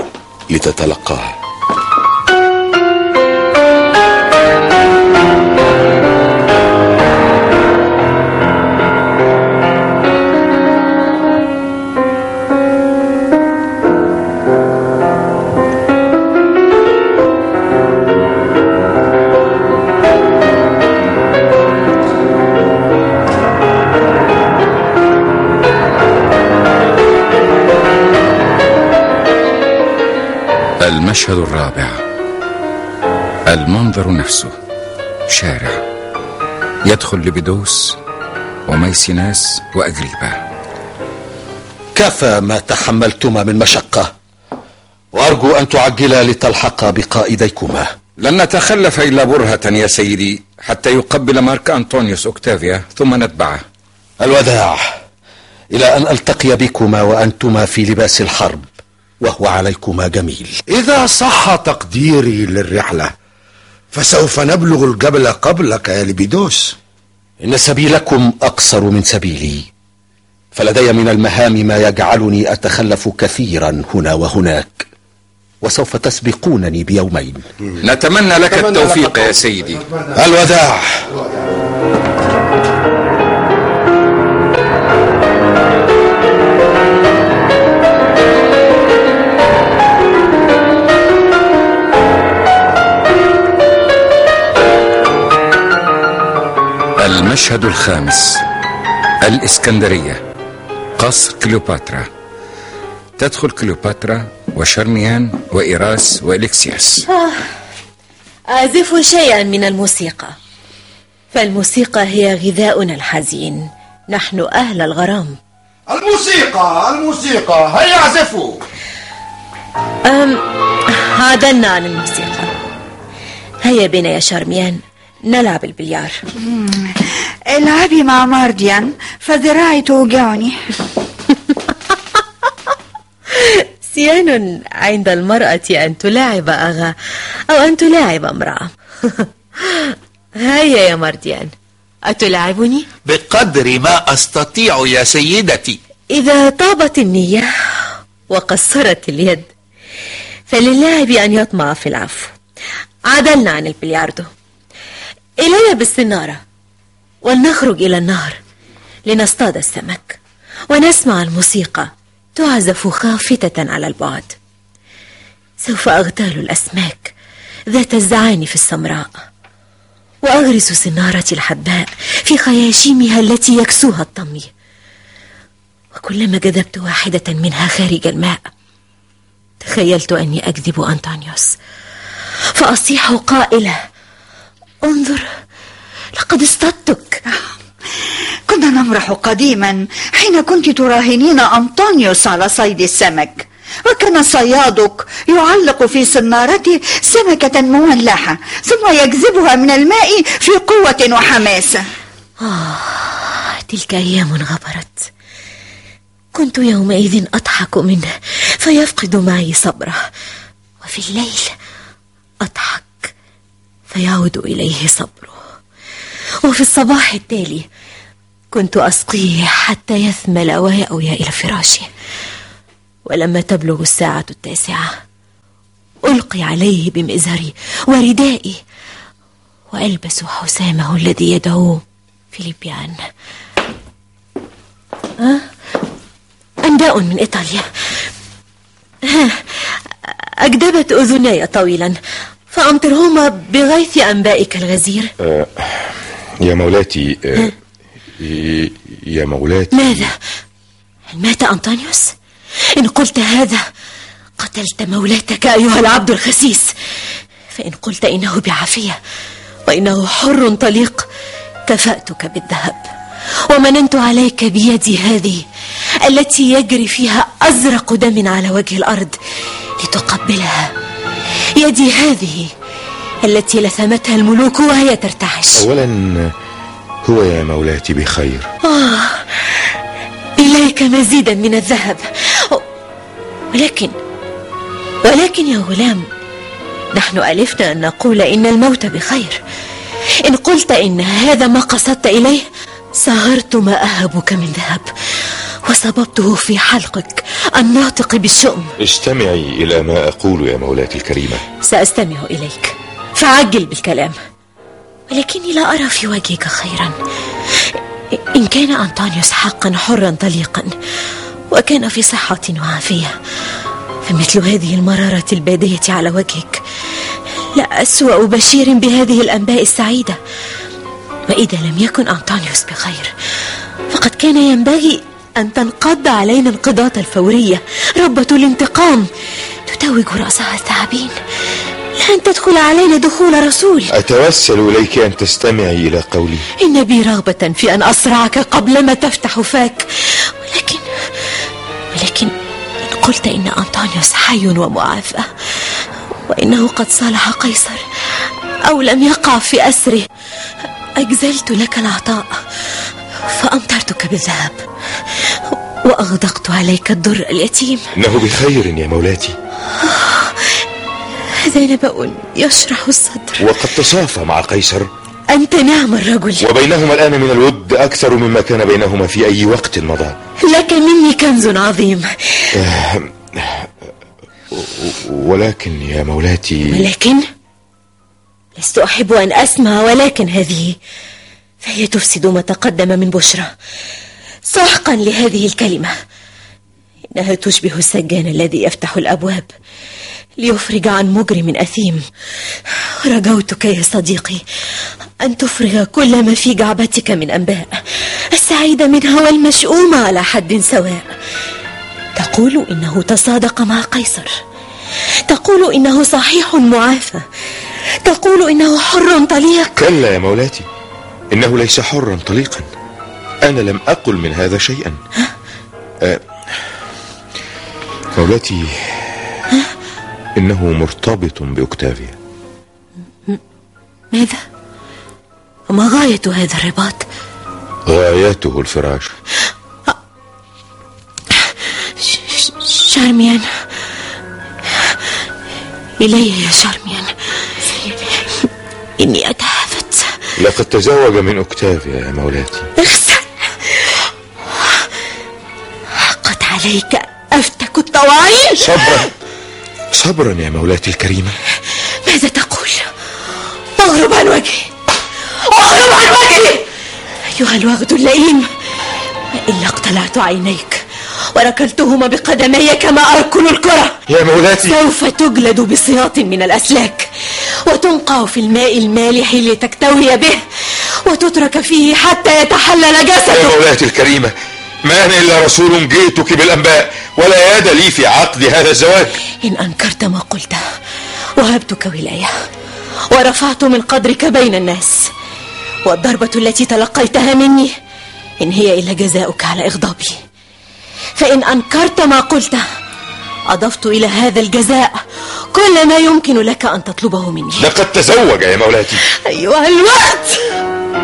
لتتلقاها. المشهد الرابع. المنظر نفسه، شارع يدخل لبيدوس وميسيناس وأجريبا. كفى ما تحملتما من مشقة، وأرجو أن تعجلا لتلحقا بقائديكما. لن نتخلف إلا برهة يا سيدي حتى يقبل مارك أنطونيوس أوكتافيا ثم نتبعه. الوداع، إلى أن ألتقي بكما وأنتما في لباس الحرب وهو عليكما جميل. إذا صح تقديري للرحلة فسوف نبلغ الجبل قبلك يا لبيدوس. إن سبيلكم أقصر من سبيلي، فلدي من المهام ما يجعلني أتخلف كثيرا هنا وهناك، وسوف تسبقونني بيومين. نتمنى لك نتمنى التوفيق لك يا سيدي. الوداع. المشهد الخامس. الإسكندرية، قصر كليوباترا. تدخل كليوباترا وشرميان وإيراس وإليكسياس. آه، أعزف شيئا من الموسيقى، فالموسيقى هي غذاؤنا الحزين، نحن أهل الغرام. الموسيقى الموسيقى، هيا أعزفوا. أم عدلنا عن الموسيقى، هيا بنا يا شرميان نلعب البليار. العبي مع مارديان فذراعي توجعني. سيان عند المرأة أن تلاعب أغا أو أن تلاعب امرأة. هيا يا مارديان، أتلاعبني؟ بقدر ما أستطيع يا سيدتي. إذا طابت النية وقصرت اليد فللاعب أن يطمع في العفو. عدلنا عن البلياردو. إلينا بالسنارة، ولنخرج إلى النهر لنصطاد السمك، ونسمع الموسيقى تعزف خافتة على البعد. سوف أغتال الأسماك ذات الزعانف في السمراء، وأغرس صنارتي الحدباء في خياشيمها التي يكسوها الطمي، وكلما جذبت واحدة منها خارج الماء تخيلت أني أجذب أنطونيوس، فأصيح قائلة: انظر، لقد اصطدتك. كنا نمرح قديما حين كنت تراهنين أنطونيوس على صيد السمك، وكان صيادك يعلق في صنارته سمكة مملحة ثم يجذبها من الماء في قوة وحماسة. آه، تلك أيام غبرت. كنت يومئذ أضحك منه فيفقد معي صبره، وفي الليل أضحك فيعود إليه صبره، وفي الصباح التالي كنت أسقيه حتى يثمل ويأوي إلى فراشه، ولما تبلغ الساعة التاسعة ألقي عليه بمئزري وردائي وألبس حسامه الذي يدعوه فيليبيان. أه؟ أنداء من إيطاليا. أه؟ أجدبت أذني طويلا فأمطرهما بغيث أنبائك الغزير. أه يا مولاتي. أه أه يا مولاتي، ماذا؟ هل مات أنطونيوس؟ إن قلت هذا قتلت مولاتك أيها العبد الخسيس، فإن قلت إنه بعافية وإنه حر طليق كفأتك بالذهب، ومننت عليك بيدي هذه التي يجري فيها أزرق دم على وجه الأرض لتقبلها، يدي هذه التي لثمتها الملوك وهي ترتعش. أولا هو يا مولاتي بخير. آه، إليك مزيدا من الذهب، ولكن ولكن يا غلام، نحن ألفنا أن نقول إن الموت بخير. إن قلت إن هذا ما قصدت إليه صهرت ما أهبك من ذهب وصببته في حلقك الناطق بالشؤم. استمعي إلى ما أقول يا مولاتي الكريمة. سأستمع إليك، فعجل بالكلام، ولكني لا أرى في وجهك خيرا. إن كان أنطونيوس حقا حرا طليقا وكان في صحة وعافية، فمثل هذه المرارة البادية على وجهك لا أسوأ بشير بهذه الأنباء السعيدة. وإذا لم يكن أنطونيوس بخير فقد كان ينبغي أن تنقض علينا انقضاض الفورية ربة الانتقام تتوج رأسها الثعابين، لا أن تدخل علينا دخول رسول. أتوسل إليك أن تستمعي إلى قولي. إن بي رغبة في أن أصرعك قبلما تفتح فاك، ولكن ولكن إن قلت إن أنطونيوس حي ومعافى، وإنه قد صالح قيصر أو لم يقع في أسره، أجزلت لك العطاء فأمطرتك بالذهب وأغدقت عليك الدر اليتيم. إنه بخير يا مولاتي. هذا نبأ يشرح الصدر، وقد تصافى مع قيصر. أنت نعم الرجل، وبينهما الآن من الود أكثر مما كان بينهما في أي وقت مضى. لك مني كنز عظيم. ولكن يا مولاتي، ولكن لست أحب أن أسمع ولكن هذه، فهي تفسد ما تقدم من بشرى. سحقا لهذه الكلمة، إنها تشبه السجان الذي يفتح الأبواب ليفرج عن مجرم أثيم. رجوتك يا صديقي أن تفرغ كل ما في جعبتك من أنباء، السعيدة منها والمشؤومة على حد سواء. تقول إنه تصادق مع قيصر، تقول إنه صحيح معافى، تقول إنه حر طليق. كلا يا مولاتي، إنه ليس حرا طليقا، أنا لم أقل من هذا شيئا. أه مولاتي، إنه مرتبط بأوكتافيا. ماذا؟ ما غاية هذا الرباط؟ غايته الفراش. شارميان، إلي يا شارميان، إني أتهافت. لقد تزوج من أوكتافيا يا مولاتي. اغسل، حقت عليك أفتك الطواعين. صبرا صبرا يا مولاتي الكريمة. ماذا تقول؟ اغرب عن وجهي، اغرب عن وجهي. أيها الواغد اللئيم، إلا اقتلعت عينيك وركلتهما بقدمي كما أركل الكرة. يا مولاتي، سوف تجلد بسياط من الأسلاك وتنقع في الماء المالح لتكتوي به وتترك فيه حتى يتحلل جسده. يا مولاتي الكريمة، ما أنا إلا رسول جئتك بالأنباء، ولا يد لي في عقد هذا الزواج. إن أنكرت ما قلته وهبتك ولاية ورفعت من قدرك بين الناس، والضربة التي تلقيتها مني إن هي إلا جزاؤك على إغضابي. فإن أنكرت ما قلته أضفت إلى هذا الجزاء كل ما يمكن لك أن تطلبه مني. لقد تزوج يا مولاتي. أيها الوغد،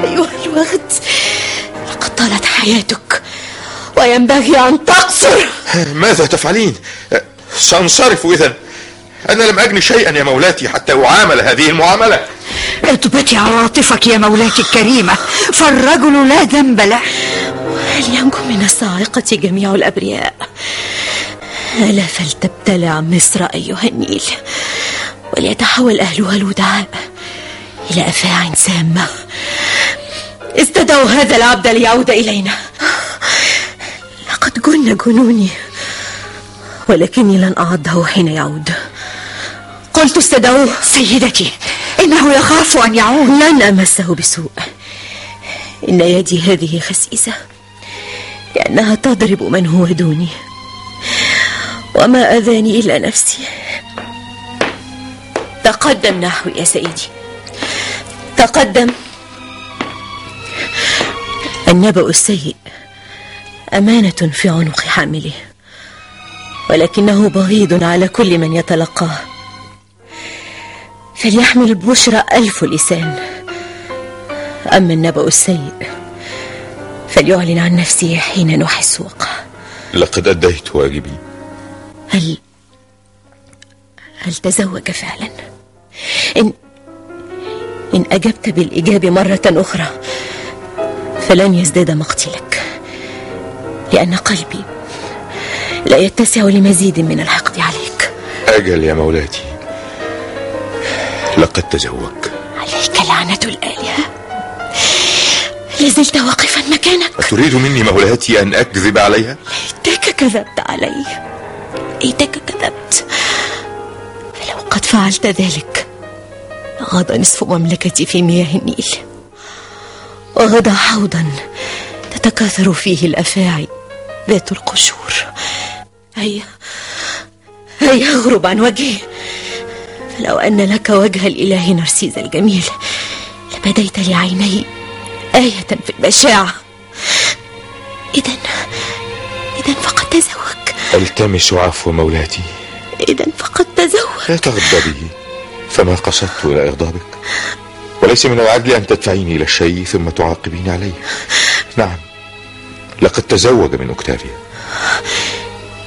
أيها الوغد، لقد طالت حياتك وينبغي أن تقصر. ماذا تفعلين؟ سأنصرف إذن. أنا لم أجني شيئا يا مولاتي حتى أعامل هذه المعاملة. تبكي عواطفك يا مولاتي الكريمة، فالرجل لا ذنب له. هل ينجو من الصاعقة جميع الأبرياء؟ ألا فلتبتلع مصر أيها النيل، وليتحول أهلها الودعاء إلى أفاع سامة. استدعوا هذا العبد ليعود إلينا. لقد جن جنوني، ولكني لن أعده حين يعود. قلت استدعوه. سيدتي، إنه يخاف أن يعود. لن أمسه بسوء، إن يدي هذه خسيسة لأنها تضرب من هو دوني، وما أذاني إلا نفسي. تقدم نحوي يا سيدي، تقدم. النبأ السيء أمانة في عنق حامله، ولكنه بغيض على كل من يتلقاه. فليحمل البشرى ألف لسان، أما النبأ السيء فليعلن عن نفسه حين نحس وقعه. لقد أديت واجبي. هل هل تزوج فعلا؟ إن إن أجبت بالإجابة مرة أخرى فلن يزداد مقتلك، لأن قلبي لا يتسع لمزيد من الحقد عليك. أجل يا مولاتي، لقد تزوج. عليك لعنة الآلهة، لازلت واقفا مكانك. أتريد مني مولاتي أن أكذب عليها؟ ليتك كذبت علي، ليتك كذبت. فلو قد فعلت ذلك غض نصف مملكتي في مياه النيل، وغدا حوضا تتكاثر فيه الأفاعي ذات القشور. هيا هيا اغرب عن وجهي، فلو أن لك وجه الإله نرسيس الجميل لبديت لعيني آية في البشاعة. إذن إذن فقد تزوج. التمس عفو مولاتي. إذن فقد تزوج. لا تغضبي، فما قصدت إلى إغضابك، وليس من العدل أن تدفعيني إلى الشيء ثم تعاقبيني عليه. نعم، لقد تزوج من أكتافيا.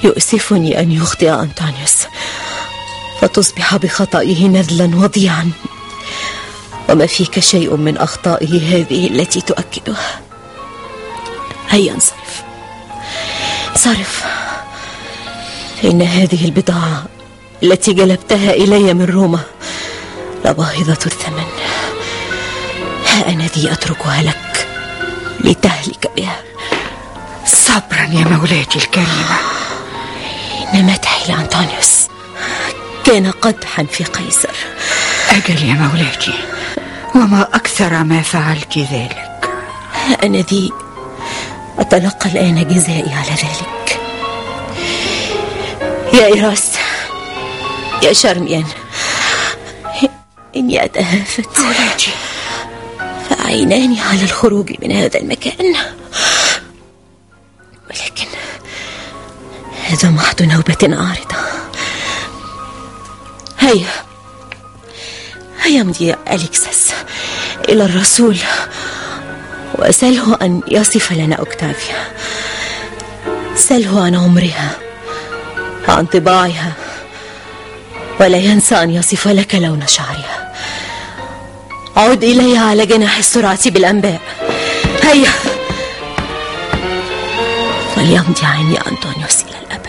يؤسفني أن يخطئ أنطونيوس، فتصبح بخطئه نذلا وضيعا، وما فيك شيء من أخطائه هذه التي تؤكدها. هيا انصرف، انصرف، فإن هذه البضاعة التي جلبتها إلي من روما لباهظة الثمن. ها أنا ذي أتركها لك لتهلك بها. صبرا يا مولاتي الكريمة. إن مدحي لأنطونيوس كان قدحا في قيصر. أجل يا مولاتي، وما أكثر ما فعلت ذلك. ها أنا ذي أتلقى الآن جزائي على ذلك. يا إيراس، يا شرميان، إني أتهافت. مولاتي، فعيناني على الخروج من هذا المكان، ولكن هذا محض نوبة عارضة. هيا هيا امضي أليكسس إلى الرسول وأسأله أن يصف لنا أكتافيا. سأله عن عمرها وعن طباعها، ولا ينسى أن يصف لك لون شعرها. عود إليها على جناح السرعة بالأنباء. هيا فليمضي عيني أنطونيوس إلى الأبد،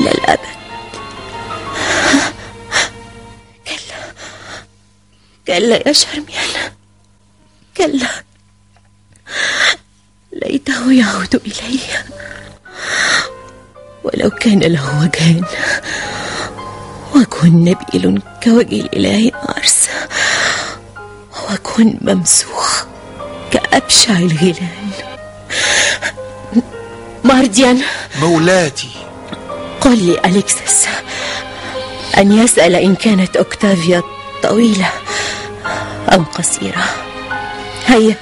إلى الأبد. كلا كلا يا شرميان، كلا، ليته يعود إلي ولو كان له وجهان، وجه نبيل كوجه الإله مارس، وجه ممسوخ كأبشع الغيلان. مارديان مولاتي، قل لي أليكسس أن يسأل إن كانت أوكتافيا طويلة أو قصيرة. هيا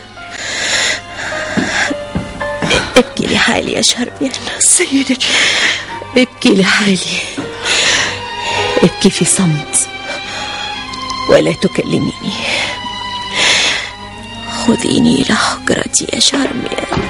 ابكي لحالي يا شربيان. سيدتي ابكي لحالي، ابكي في صمت ولا تكلميني. خذيني إلى حجرتي يا شربيان.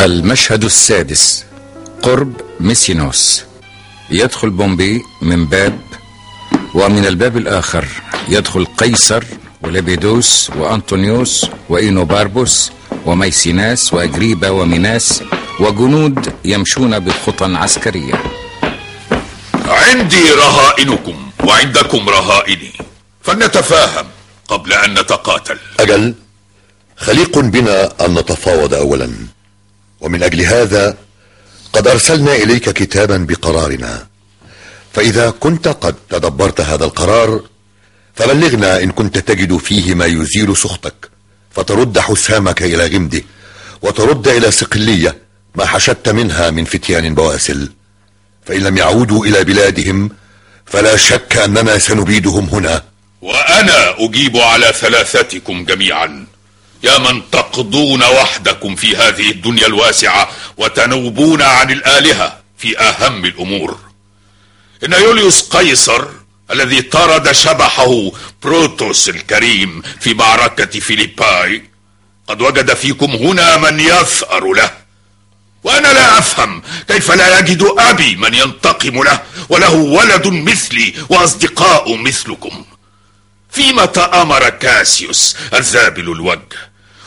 المشهد السادس، قرب ميسينوس. يدخل بومبي من باب، ومن الباب الآخر يدخل قيصر ولبيدوس وأنطونيوس وإينوباربوس وميسيناس وأجريبا وميناس وجنود يمشون بخطى عسكرية. عندي رهائنكم وعندكم رهائني، فلنتفاهم قبل أن نتقاتل. أجل، خليق بنا أن نتفاوض أولا، ومن أجل هذا قد أرسلنا إليك كتابا بقرارنا، فإذا كنت قد تدبرت هذا القرار فبلغنا إن كنت تجد فيه ما يزيل سخطك، فترد حسامك إلى غمده وترد إلى صقلية ما حشدت منها من فتيان بواسل، فإن لم يعودوا إلى بلادهم فلا شك أننا سنبيدهم هنا. وأنا أجيب على ثلاثتكم جميعا، يا من تقضون وحدكم في هذه الدنيا الواسعة وتنوبون عن الآلهة في أهم الأمور. إن يوليوس قيصر الذي طرد شبحه بروتوس الكريم في معركة فيليباي قد وجد فيكم هنا من يثأر له، وأنا لا أفهم كيف لا يجد أبي من ينتقم له، وله ولد مثلي وأصدقاء مثلكم. فيما تآمر كاسيوس الذابل الوجه،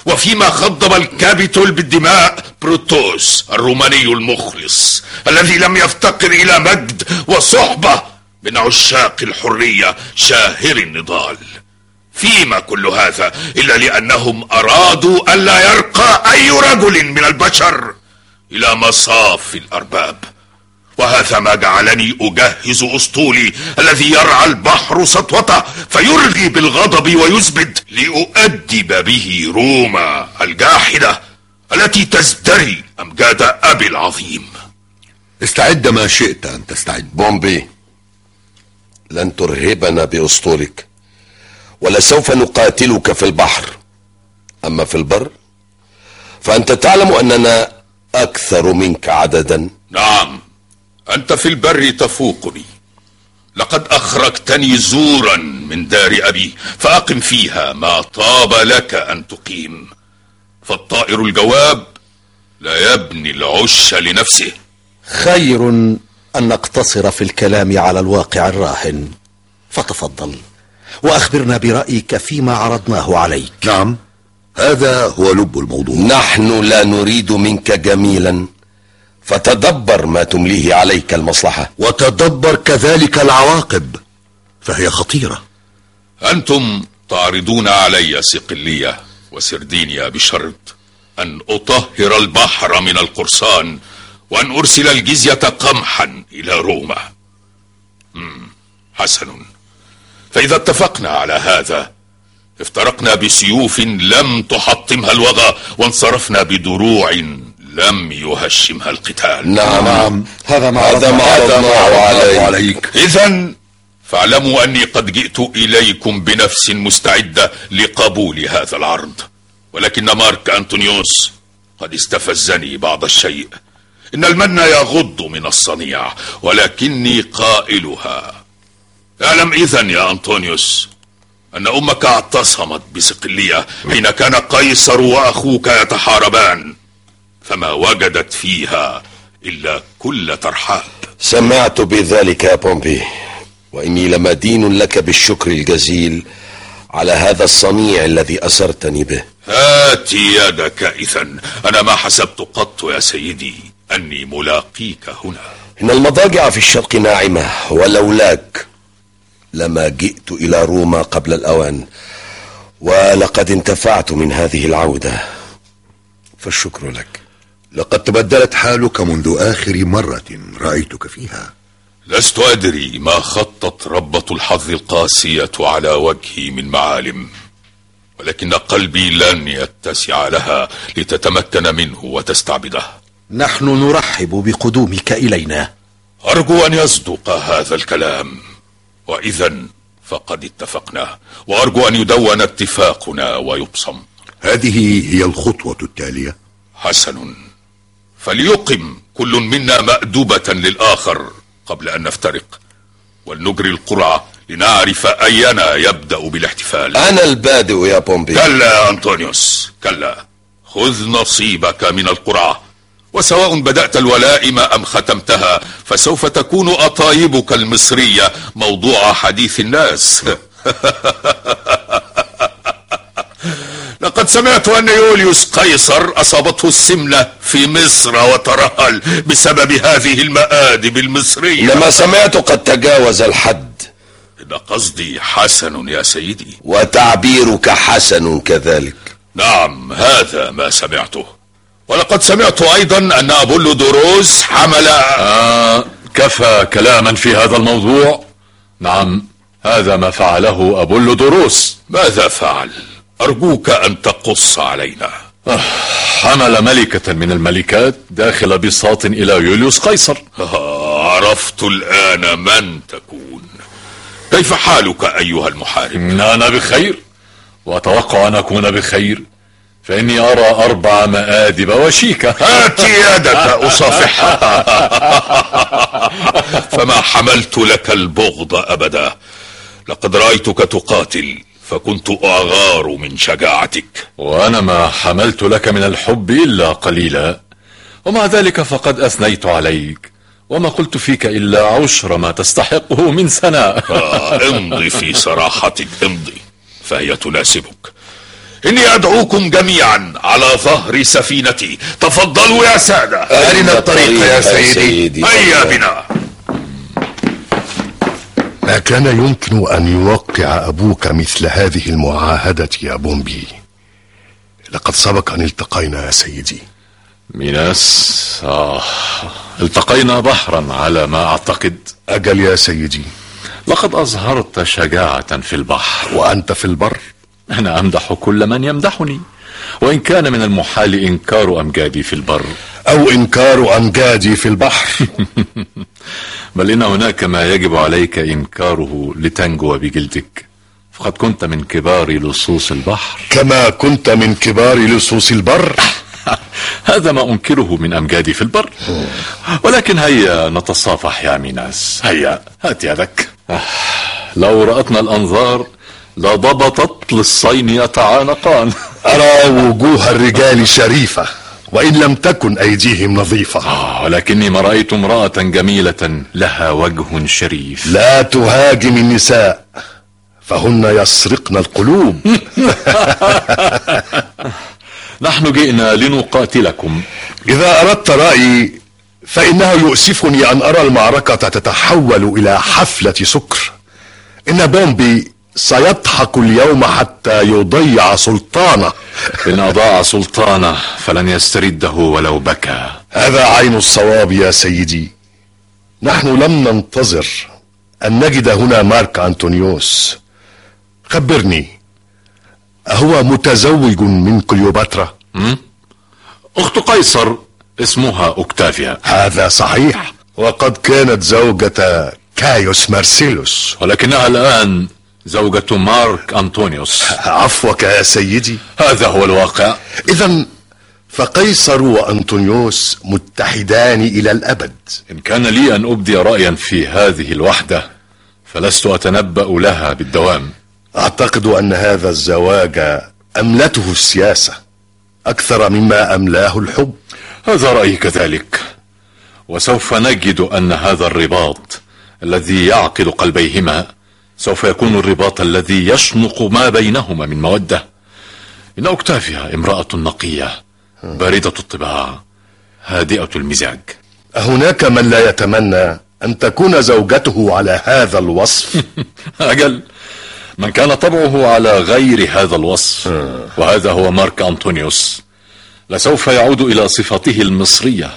وفيما خضب الكابيتول بالدماء بروتوس الروماني المخلص الذي لم يفتقر إلى مجد وصحبة من عشاق الحرية شاهر النضال. فيما كل هذا إلا لأنهم أرادوا ألا يرقى أي رجل من البشر إلى مصاف الأرباب، وهذا ما جعلني أجهز أسطولي الذي يرعى البحر سطوته فيرغي بالغضب ويزبد، لأؤدب به روما الجاحدة التي تزدري أمجاد أبي العظيم. استعد ما شئت أن تستعد. بومبي، لن ترهبنا بأسطولك، ولا سوف نقاتلك في البحر. أما في البر فأنت تعلم أننا أكثر منك عددا. نعم، أنت في البر تفوقني، لقد أخرجتني زورا من دار أبي، فأقم فيها ما طاب لك أن تقيم، فالطائر الجواب لا يبني العش لنفسه. خير أن نقتصر في الكلام على الواقع الراهن، فتفضل وأخبرنا برأيك فيما عرضناه عليك. نعم، هذا هو لب الموضوع. نحن لا نريد منك جميلا، فتدبر ما تمليه عليك المصلحة، وتدبر كذلك العواقب فهي خطيرة. أنتم تعرضون علي صقلية وسردينيا بشرط أن أطهر البحر من القرصان، وأن أرسل الجزية قمحا إلى روما. حسن، فإذا اتفقنا على هذا افترقنا بسيوف لم تحطمها الوغى، وانصرفنا بدروع لم يهشمها القتال. نعم, نعم. هذا ما عرضناه عليك, عليك. إذن فاعلموا أني قد جئت إليكم بنفس مستعدة لقبول هذا العرض، ولكن مارك أنطونيوس قد استفزني بعض الشيء. إن المن يغض من الصنيع، ولكني قائلها. أعلم إذن يا أنطونيوس أن أمك اعتصمت بصقلية حين كان قيصر وأخوك يتحاربان، فما وجدت فيها إلا كل ترحاب. سمعت بذلك يا بومبي، وإني لمدين لك بالشكر الجزيل على هذا الصنيع الذي أسرتني به. هات يدك إذن، أنا ما حسبت قط يا سيدي أني ملاقيك هنا. إن المضاجع في الشرق ناعمة، ولولاك لما جئت إلى روما قبل الأوان، ولقد انتفعت من هذه العودة، فالشكر لك. لقد تبدلت حالك منذ آخر مرة رأيتك فيها. لست أدري ما خطت ربة الحظ القاسية على وجهي من معالم، ولكن قلبي لن يتسع لها لتتمكن منه وتستعبده. نحن نرحب بقدومك إلينا. أرجو أن يصدق هذا الكلام، وإذن فقد اتفقنا، وأرجو أن يدون اتفاقنا ويبصم. هذه هي الخطوة التالية. حسن، فليقم كل منا مأدبة للآخر قبل أن نفترق، ولنجري القرعة لنعرف أينا يبدأ بالاحتفال. أنا البادئ يا بومبي. كلا يا أنطونيوس، كلا. خذ نصيبك من القرعة، وسواء بدأت الولائم أم ختمتها فسوف تكون أطايبك المصرية موضوع حديث الناس. لقد سمعت أن يوليوس قيصر أصابته السمنة في مصر وترهل بسبب هذه المآدب المصرية. لما سمعت قد تجاوز الحد. إن قصدي حسن يا سيدي. وتعبيرك حسن كذلك. نعم، هذا ما سمعته. ولقد سمعت أيضا أن أبولودوروس حمل. آه، كفى كلاما في هذا الموضوع. نعم، هذا ما فعله أبولودوروس. ماذا فعل؟ أرجوك أن تقص علينا. آه، حمل ملكة من الملكات داخل بساط إلى يوليوس قيصر. آه، عرفت الآن من تكون. كيف حالك أيها المحارب؟ أنا بخير، وأتوقع أن أكون بخير، فإني أرى أربع مآدب وشيكة. هات يدك أصافحها. فما حملت لك البغض أبدا، لقد رأيتك تقاتل فكنت أغار من شجاعتك. وأنا ما حملت لك من الحب إلا قليلا، ومع ذلك فقد أثنيت عليك، وما قلت فيك إلا عشر ما تستحقه من ثناء. امضي في صراحتك، امضي، فهي تناسبك. إني أدعوكم جميعا على ظهر سفينتي، تفضلوا يا سادة. أرنا الطريق يا سيدي. هيا بنا. ما كان يمكن أن يوقع أبوك مثل هذه المعاهدة يا بومبي. لقد سبق أن التقينا يا سيدي. ميناس، آه، التقينا بحرا على ما أعتقد. أجل يا سيدي، لقد أظهرت شجاعة في البحر. وأنت في البر؟ أنا أمدح كل من يمدحني، وإن كان من المحال إنكار أمجادي في البر أو إنكار أمجادي في البحر. بل إن هناك ما يجب عليك إنكاره لتنجو بجلدك، فقد كنت من كبار لصوص البحر كما كنت من كبار لصوص البر. هذا ما أنكره من أمجادي في البر. ولكن هيا نتصافح يا ميناس، هيا هات يدك. لو رأتنا الأنظار لضبطت للصين يتعانقان. أرى وجوه الرجال شريفة وإن لم تكن أيديهم نظيفة. آه، ولكني ما رأيت امرأة جميلة لها وجه شريف. لا تهاجم النساء، فهن يسرقن القلوب. نحن جئنا لنقاتلكم. إذا أردت رأيي فإنه يؤسفني أن أرى المعركة تتحول إلى حفلة سكر. إن بومبي سيضحك اليوم حتى يضيع سلطانه. إن أضاع سلطانه فلن يسترده ولو بكى. هذا عين الصواب يا سيدي. نحن لم ننتظر أن نجد هنا مارك أنطونيوس. خبرني، أهو متزوج من كليوباترا؟ أخت قيصر، اسمها أوكتافيا. هذا صحيح، وقد كانت زوجة كايوس مارسيلوس، ولكنها الآن زوجة مارك أنطونيوس. عفوك يا سيدي، هذا هو الواقع. إذن فقيصر وأنطونيوس متحدان إلى الأبد. إن كان لي أن أبدي رأيا في هذه الوحدة فلست أتنبأ لها بالدوام. أعتقد أن هذا الزواج أملته السياسة أكثر مما أملاه الحب. هذا رأيي كذلك، وسوف نجد أن هذا الرباط الذي يعقد قلبيهما سوف يكون الرباط الذي يشنق ما بينهما من مودة. إن أوكتافيا امرأة نقية باردة الطباع هادئة المزاج. هناك من لا يتمنى أن تكون زوجته على هذا الوصف؟ أجل، من كان طبعه على غير هذا الوصف، وهذا هو مارك أنطونيوس، لسوف يعود إلى صفته المصرية،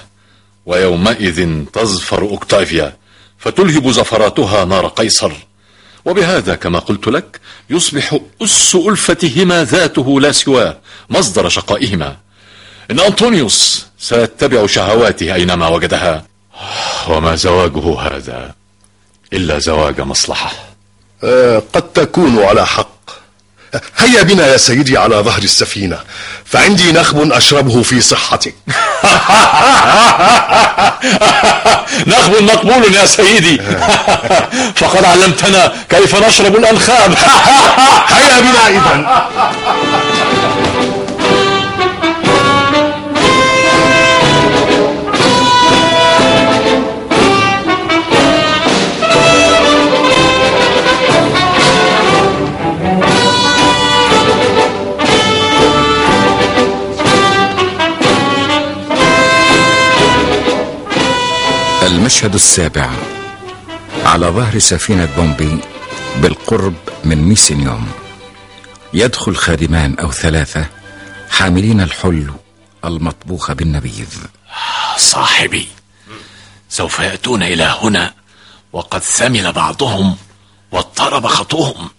ويومئذ تزفر أوكتافيا فتلهب زفراتها نار قيصر، وبهذا كما قلت لك يصبح أس ألفتهما ذاته لا سواه مصدر شقائهما. إن أنطونيوس سيتبع شهواته أينما وجدها، وما زواجه هذا إلا زواج مصلحة. آه قد تكون على حق. هيا بنا يا سيدي على ظهر السفينة، فعندي نخب أشربه في صحتك. نخب مقبول يا سيدي، فقد علمتنا كيف نشرب الأنخاب. هيا بنا إذن. المشهد السابع، على ظهر سفينة بومبي بالقرب من ميسينيوم، يدخل خادمان أو ثلاثة حاملين الحلو المطبوخ بالنبيذ. صاحبي، سوف يأتون إلى هنا وقد ثمل بعضهم واضطرب خطوهم،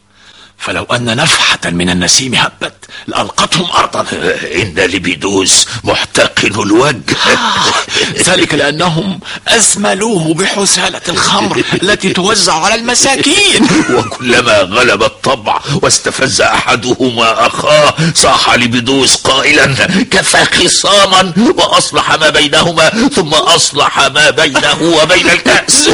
فلو أن نفحة من النسيم هبت لألقتهم أرضا. إن لبيدوس محتقن الوجه. ذلك لأنهم أسملوه بحسالة الخمر التي توزع على المساكين. وكلما غلب الطبع واستفز أحدهما أخاه صاح لبيدوس قائلا كفى خصاما، وأصلح ما بينهما ثم أصلح ما بينه وبين الكأس.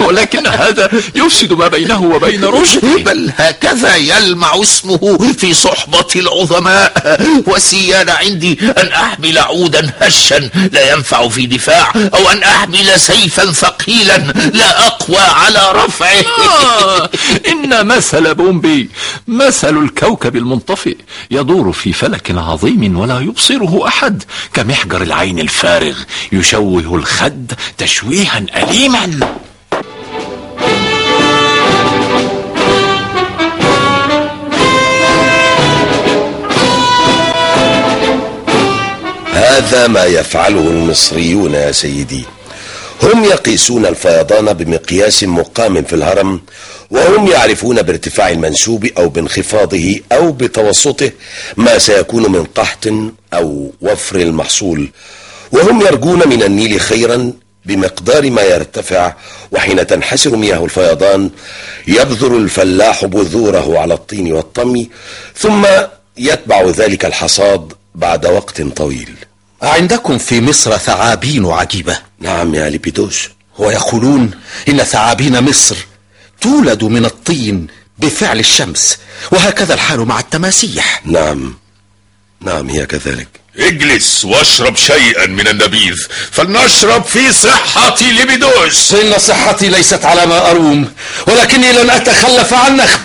ولكن هذا يفسد ما بينه وبين رشد، بل هكذا يلمع اسمه في صحبة العظماء. وسيان عندي أن أحمل عودا هشا لا ينفع في دفاع، أو أن أحمل سيفا ثقيلا لا أقوى على رفعه. آه، إن مثل بومبي مثل الكوكب المنطفئ يدور في فلك عظيم ولا يبصره أحد، كمحجر العين الفارغ يشوه الخد تشويها أليما. هذا ما يفعله المصريون يا سيدي، هم يقيسون الفيضان بمقياس مقام في الهرم، وهم يعرفون بارتفاع المنسوب أو بانخفاضه أو بتوسطه ما سيكون من قحط أو وفر المحصول، وهم يرجون من النيل خيرا بمقدار ما يرتفع، وحين تنحسر مياه الفيضان يبذر الفلاح بذوره على الطين والطمي، ثم يتبع ذلك الحصاد بعد وقت طويل. عندكم في مصر ثعابين عجيبة. نعم يا لبيدوس، ويقولون إن ثعابين مصر تولد من الطين بفعل الشمس، وهكذا الحال مع التماسيح. نعم نعم هي كذلك. اجلس واشرب شيئا من النبيذ فلنشرب في صحتي لبيدوس. إن صحتي ليست على ما أروم، ولكني لن أتخلف عن نخب.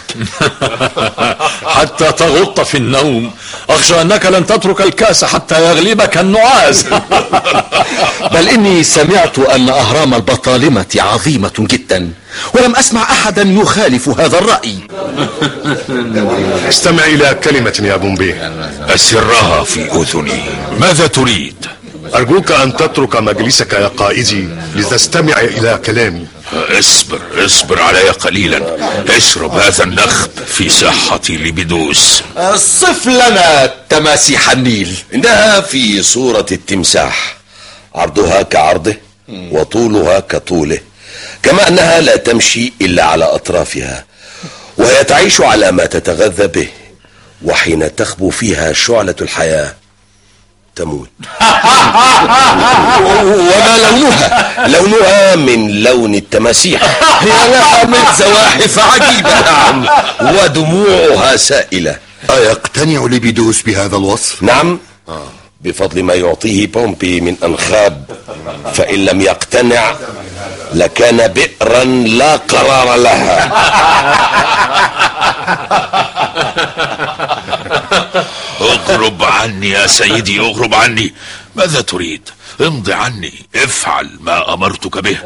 حتى تغط في النوم، أخشى أنك لن تترك الكأس حتى يغلبك النعاس. بل إني سمعت أن أهرام البطالمة عظيمة جدا، ولم أسمع أحدا يخالف هذا الرأي. استمع إلى كلمة يا بومبي، أسرها في أذني. ماذا تريد؟ أرجوك أن تترك مجلسك يا قائدي لتستمع إلى كلامي. اصبر اصبر علي قليلا، اشرب هذا النخب في صحتي لبيدوس. صف لنا تماسيح النيل. إنها في صورة التمساح، عرضها كعرضه وطولها كطوله، كما أنها لا تمشي إلا على أطرافها، وهي تعيش على ما تتغذى به، وحين تخبو فيها شعلة الحياة تموت. وما لونها؟ لونها من لون التماسيح، هي لها من زواحف عجيبة نعم، ودموعها سائلة. أيقتنع ليبيدوس بهذا الوصف؟ نعم، بفضل ما يعطيه بومبي من أنخاب، فإن لم يقتنع لكان بئرا لا قرار لها. اغرب عني يا سيدي، اغرب عني. ماذا تريد؟ امض عني، افعل ما أمرتك به.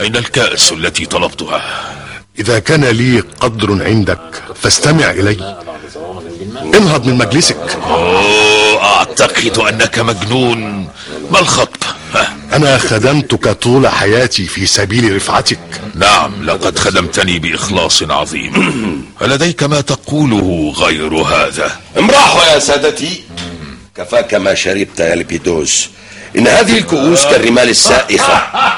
أين الكأس التي طلبتها؟ إذا كان لي قدر عندك فاستمع إلي. انهض من مجلسك. أوه، أعتقد أنك مجنون. ما الخطب؟ أنا خدمتك طول حياتي في سبيل رفعتك. نعم، لقد خدمتني بإخلاص عظيم. ألديك ما تقوله غير هذا؟ امرحوا يا سادتي. كفاك ما شربت يا ليبيدوس، إن هذه الكؤوس كالرمال السائخة،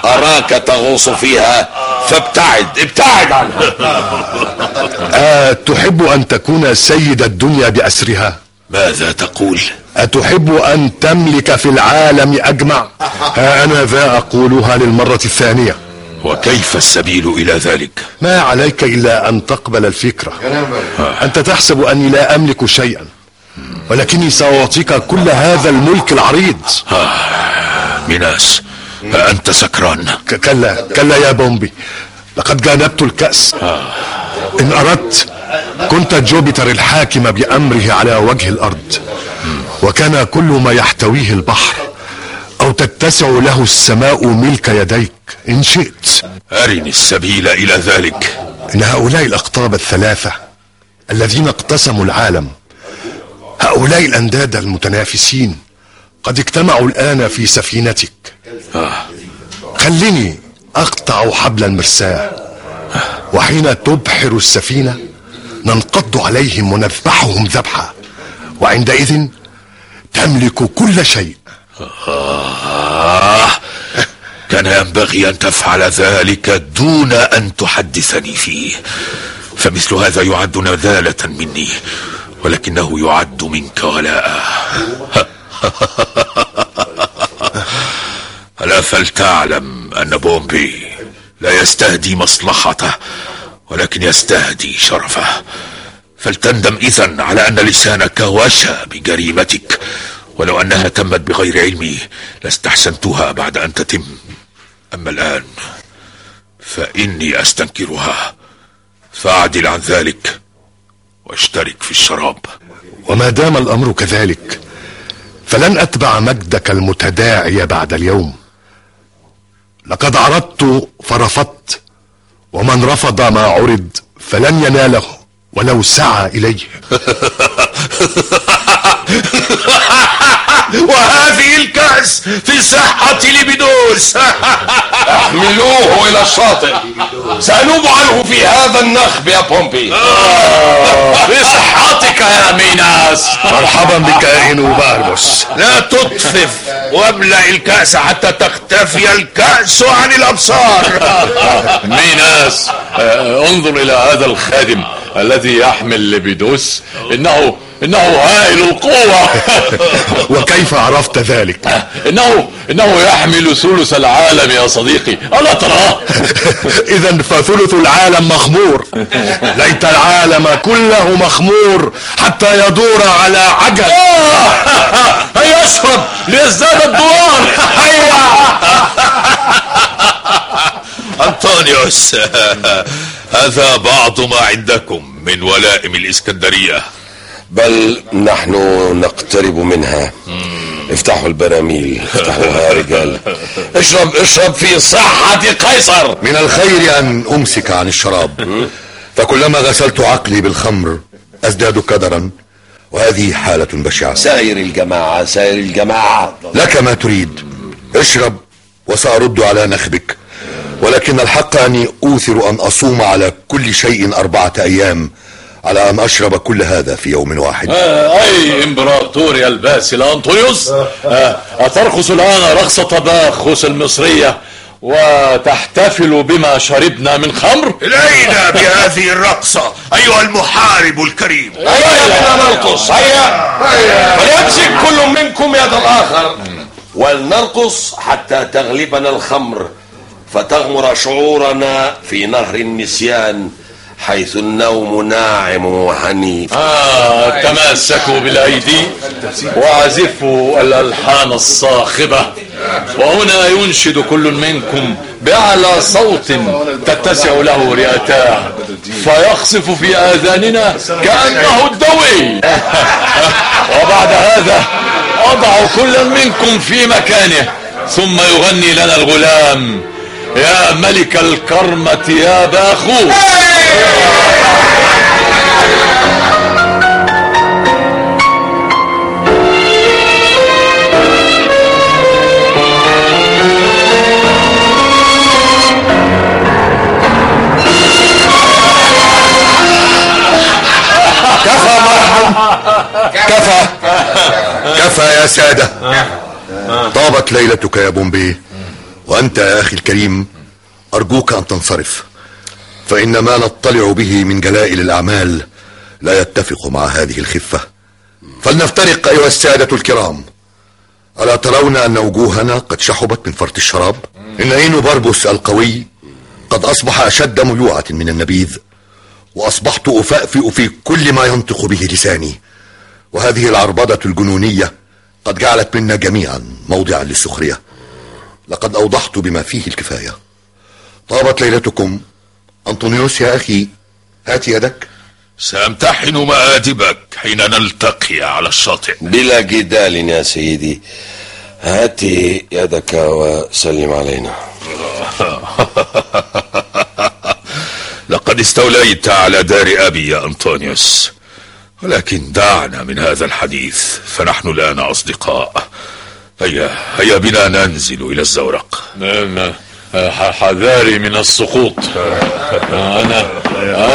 أراك تغوص فيها فابتعد، ابتعد عنها. أتحب أن تكون سيد الدنيا بأسرها؟ ماذا تقول؟ أتحب أن تملك في العالم أجمع؟ ها أنا ذا أقولها للمرة الثانية. وكيف السبيل إلى ذلك؟ ما عليك إلا أن تقبل الفكرة. أنت تحسب أني لا أملك شيئا، ولكني سأعطيك كل هذا الملك العريض. ميناس، أنت سكران. كلا كلا يا بومبي، لقد جانبت الكأس. إن أردت كنت جوبيتر الحاكم بأمره على وجه الأرض، وكان كل ما يحتويه البحر أو تتسع له السماء ملك يديك إن شئت. أرني السبيل إلى ذلك. إن هؤلاء الأقطاب الثلاثة الذين اقتسموا العالم، هؤلاء الأنداد المتنافسين، قد اجتمعوا الآن في سفينتك. خليني أقطع حبل المرساة، وحين تبحر السفينة ننقض عليهم ونذبحهم ذبحة، وعندئذ تملك كل شيء. آه. كان ينبغي أن تفعل ذلك دون أن تحدثني فيه، فمثل هذا يعد نذالة مني، ولكنه يعد منك غلاء. ألا فلتعلم أن بومبي لا يستهدي مصلحته، ولكن يستهدي شرفه. فلتندم إذن على أن لسانك وشى بجريمتك، ولو أنها تمت بغير علمي لاستحسنتها بعد أن تتم. أما الآن فإني أستنكرها، فاعدل عن ذلك واشترك في الشراب. وما دام الأمر كذلك فلن أتبع مجدك المتداعي بعد اليوم. لقد عرضت فرفضت، ومن رفض ما عرض فلن يناله ولو سعى إليه. وهذه الكأس في صحة ليبيدوس. احملوه إلى الشاطئ، سأنوب عنه في هذا النخب يا بومبي. بصحتك يا ميناس. مرحبا بك يا إنو باربوس. لا تطفف، واملأ الكأس حتى تختفي الكأس عن الأبصار. ميناس، انظر إلى هذا الخادم الذي يحمل ليبيدوس، إنه إنه هائل القوة. وكيف عرفت ذلك؟ إنه إنه يحمل ثلث العالم يا صديقي، ألا تراه؟ إذا فثلث العالم مخمور. ليت العالم كله مخمور حتى يدور على عجل. هيا اشرب ليزداد الدوار. هيا أنطونيوس، هذا بعض ما عندكم من ولائم الإسكندرية، بل نحن نقترب منها. افتحوا البراميل، افتحوها يا رجال. اشرب اشرب في صحة قيصر. من الخير أن أمسك عن الشراب، فكلما غسلت عقلي بالخمر أزداد كدرا، وهذه حالة بشعة. سائر الجماعة سائر الجماعة لك ما تريد، اشرب وسأرد على نخبك، ولكن الحق أني أوثر أن أصوم على كل شيء أربعة أيام على أن أشرب كل هذا في يوم واحد. آه، أي إمبراطور يا الباسل أنطونيوس، آه، أترقص الآن رقصة باخوس المصرية وتحتفل بما شربنا من خمر؟ إلينا بهذه الرقصة أيها المحارب الكريم. هيا بنا نرقص، هيا، وليمسك كل منكم يد الآخر. ولنرقص حتى تغلبنا الخمر فتغمر شعورنا في نهر النسيان حيث النوم ناعم وحنيف. آه تماسكوا بالأيدي وعزفوا الألحان الصاخبة، وهنا ينشد كل منكم بأعلى صوت تتسع له رئتاه فيخصف في آذاننا كأنه الدوي. وبعد هذا أضع كل منكم في مكانه ثم يغني لنا الغلام يا ملك الكرمة يا باخوخ. كفى مرحبا، كفى كفى يا سادة، طابت ليلتك يا بومبي. وأنت يا أخي الكريم أرجوك أن تنصرف، فإن ما نطلع به من جلائل الأعمال لا يتفق مع هذه الخفة. فلنفترق أيها السادة الكرام. ألا ترون أن وجوهنا قد شحبت من فرط الشراب؟ إن عين بربس القوي قد أصبح أشد ميوعة من النبيذ، وأصبحت أفأفئ في كل ما ينطق به لساني، وهذه العربدة الجنونية قد جعلت منا جميعا موضعا للسخرية. لقد أوضحت بما فيه الكفاية. طابت ليلتكم. أنطونيوس يا أخي هات يدك. سأمتحن مآدبك حين نلتقي على الشاطئ. بلا جدال يا سيدي، هات يدك وسلم علينا. لقد استوليت على دار أبي يا أنطونيوس، ولكن دعنا من هذا الحديث فنحن الآن أصدقاء. هيا هيا بنا ننزل إلى الزورق. نعم، حذاري من السقوط. أنا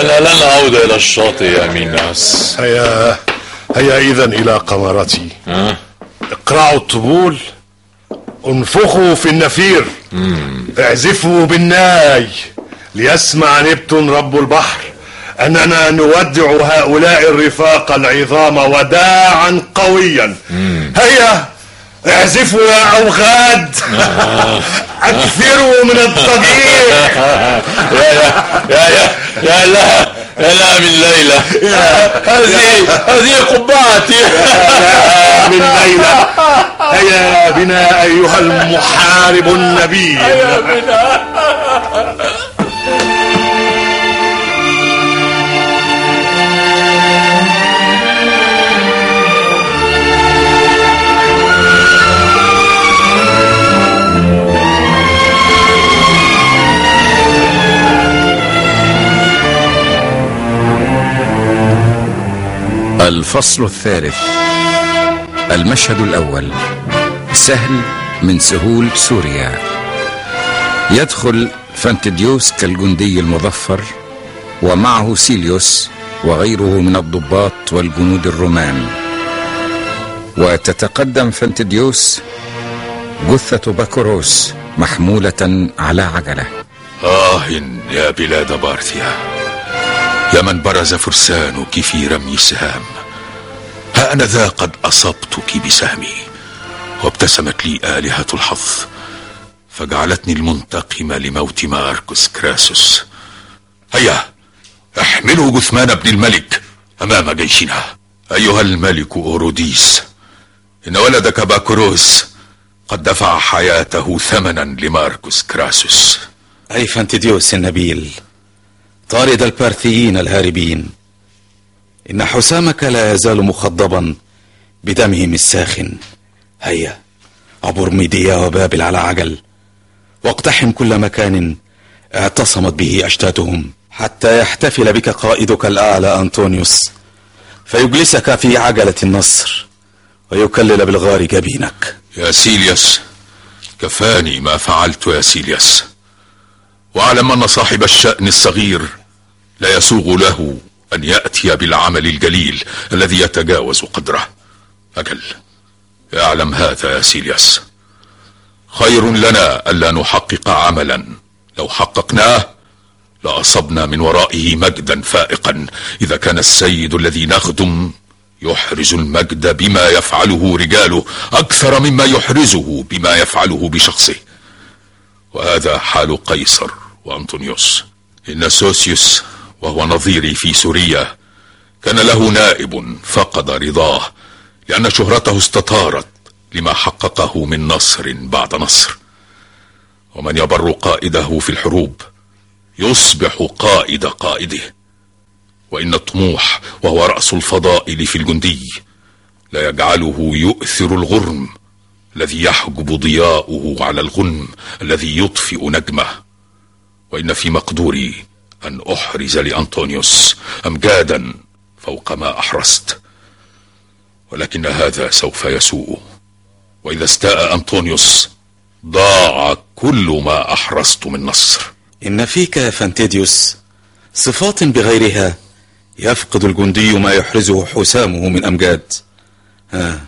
أنا لن أعود إلى الشاطئ يا ميناس. هيا هيا إذن إلى قمرتي. اقرعوا الطبول، انفخوا في النفير، اعزفوا بالناي ليسمع نبت رب البحر أننا نودع هؤلاء الرفاق العظام وداعا قويا. هيا اعزفوا يا أوغاد، أكثروا من التضييق. يا يا يا يا لا يا لا من ليلى، هذه هذه قبعتي من ليلى. هيا بنا أيها المحارب النبي. هيا بنا. الفصل الثالث. المشهد الأول. سهل من سهول سوريا. يدخل فانتديوس كالجندي المظفر ومعه سيليوس وغيره من الضباط والجنود الرومان، وتتقدم فانتديوس جثة باكوروس محمولة على عجلة. آه يا بلاد بارثيا، يا من برز فرسانك في رمي السهام. ها أنا ذا قد أصبتك بسهمي، وابتسمت لي آلهة الحظ فجعلتني المنتقمة لموت ماركوس كراسوس. هيا احملوا جثمان ابن الملك أمام جيشنا. أيها الملك أوروديس، إن ولدك باكوروس قد دفع حياته ثمنا لماركوس كراسوس. أي فانتديوس النبيل، طارد البارثيين الهاربين، إن حسامك لا يزال مخضبا بدمهم الساخن. هيا عبر ميديا وبابل على عجل، واقتحم كل مكان اعتصمت به أشتاتهم حتى يحتفل بك قائدك الأعلى أنطونيوس، فيجلسك في عجلة النصر ويكلل بالغار جبينك. يا سيليوس، كفاني ما فعلت يا سيليوس، واعلم أن صاحب الشأن الصغير لا يسوغ له أن يأتي بالعمل الجليل الذي يتجاوز قدره. أجل، اعلم هذا يا سيليوس، خير لنا ألا نحقق عملا لو حققناه لأصبنا من ورائه مجدا فائقا، إذا كان السيد الذي نخدم يحرز المجد بما يفعله رجاله أكثر مما يحرزه بما يفعله بشخصه. وهذا حال قيصر وأنطونيوس. إن سوسيوس وهو نظيري في سوريا كان له نائب فقد رضاه لأن شهرته استطارت لما حققه من نصر بعد نصر. ومن يبر قائده في الحروب يصبح قائد قائده. وإن الطموح وهو رأس الفضائل في الجندي لا يجعله يؤثر الغرم الذي يحجب ضياؤه على الغنم الذي يطفئ نجمه. وإن في مقدوري أن أحرز لأنطونيوس أمجادا فوق ما أحرزت، ولكن هذا سوف يسوء. وإذا استاء أنطونيوس ضاع كل ما أحرزت من نصر. إن فيك يا فانتيديوس صفات بغيرها يفقد الجندي ما يحرزه حسامه من أمجاد. ها،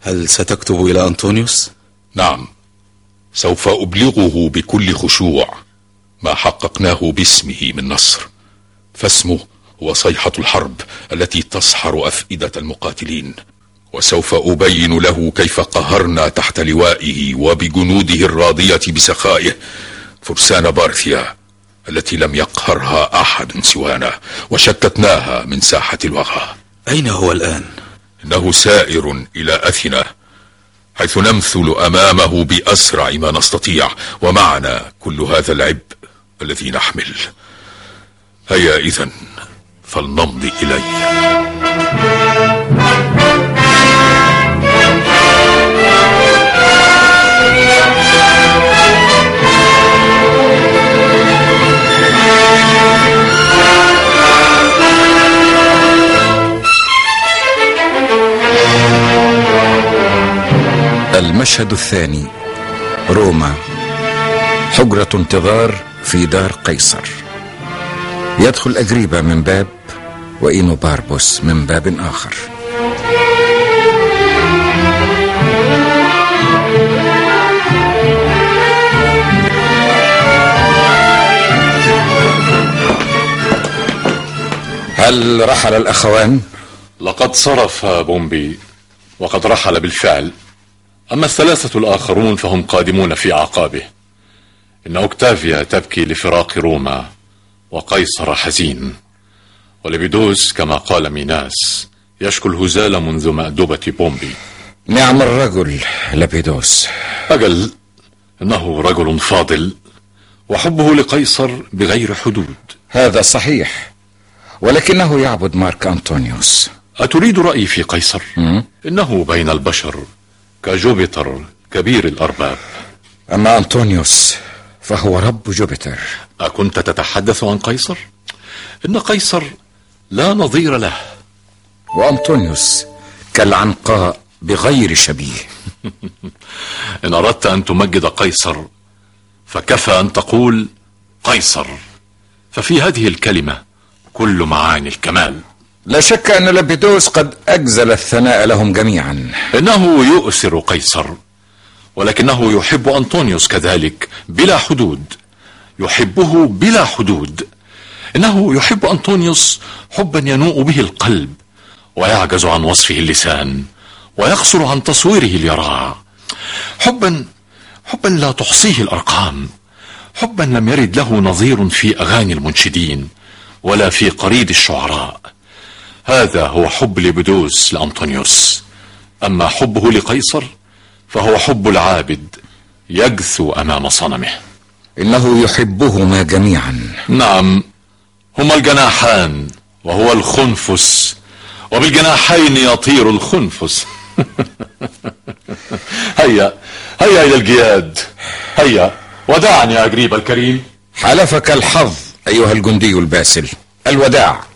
هل ستكتب إلى أنطونيوس؟ نعم، سوف أبلغه بكل خشوع ما حققناه باسمه من نصر، فاسمه هو صيحة الحرب التي تصحر أفئدة المقاتلين. وسوف أبين له كيف قهرنا تحت لوائه وبجنوده الراضية بسخائه فرسان بارثيا التي لم يقهرها أحد سوانا، وشتتناها من ساحة الوغى. أين هو الآن؟ إنه سائر إلى أثينا حيث نمثل أمامه بأسرع ما نستطيع، ومعنا كل هذا العبء الذي نحمل. هيا إذن فلنمضي إليه. المشهد الثاني، روما، حجرة انتظار في دار قيصر. يدخل أجريبا من باب وإينو باربوس من باب آخر. هل رحل الأخوان؟ لقد صرف بومبي وقد رحل بالفعل. أما الثلاثة الآخرون فهم قادمون في عقابه. إن أوكتافيا تبكي لفراق روما، وقيصر حزين، ولبيدوس كما قال ميناس يشكو الهزال منذ مأدبة بومبي. نعم الرجل لبيدوس. أجل، إنه رجل فاضل وحبه لقيصر بغير حدود. هذا صحيح، ولكنه يعبد مارك أنطونيوس. أتريد رأيي في قيصر؟ م- إنه بين البشر كجوبيتر كبير الأرباب. أما أنطونيوس فهو رب جوبيتر. أكنت تتحدث عن قيصر؟ إن قيصر لا نظير له، وأنطونيوس كالعنقاء بغير شبيه. إن أردت أن تمجد قيصر فكفى أن تقول قيصر، ففي هذه الكلمة كل معاني الكمال. لا شك أن لبيدوس قد أجزل الثناء لهم جميعا. إنه يؤثر قيصر، ولكنه يحب أنطونيوس كذلك بلا حدود، يحبه بلا حدود. إنه يحب أنطونيوس حبا ينوء به القلب، ويعجز عن وصفه اللسان، ويقصر عن تصويره اليراع. حبا حبا لا تحصيه الأرقام، حبا لم يرد له نظير في أغاني المنشدين ولا في قريد الشعراء. هذا هو حب لبيدوس لأنطونيوس. أما حبه لقيصر فهو حب العابد يجثو أمام صنمه. إنه يحبهما جميعا. نعم، هما الجناحان وهو الخنفس، وبالجناحين يطير الخنفس. هيا هيا إلى الجياد، هيا. وداعا يا أجريبا الكريم. حلفك الحظ أيها الجندي الباسل، الوداع.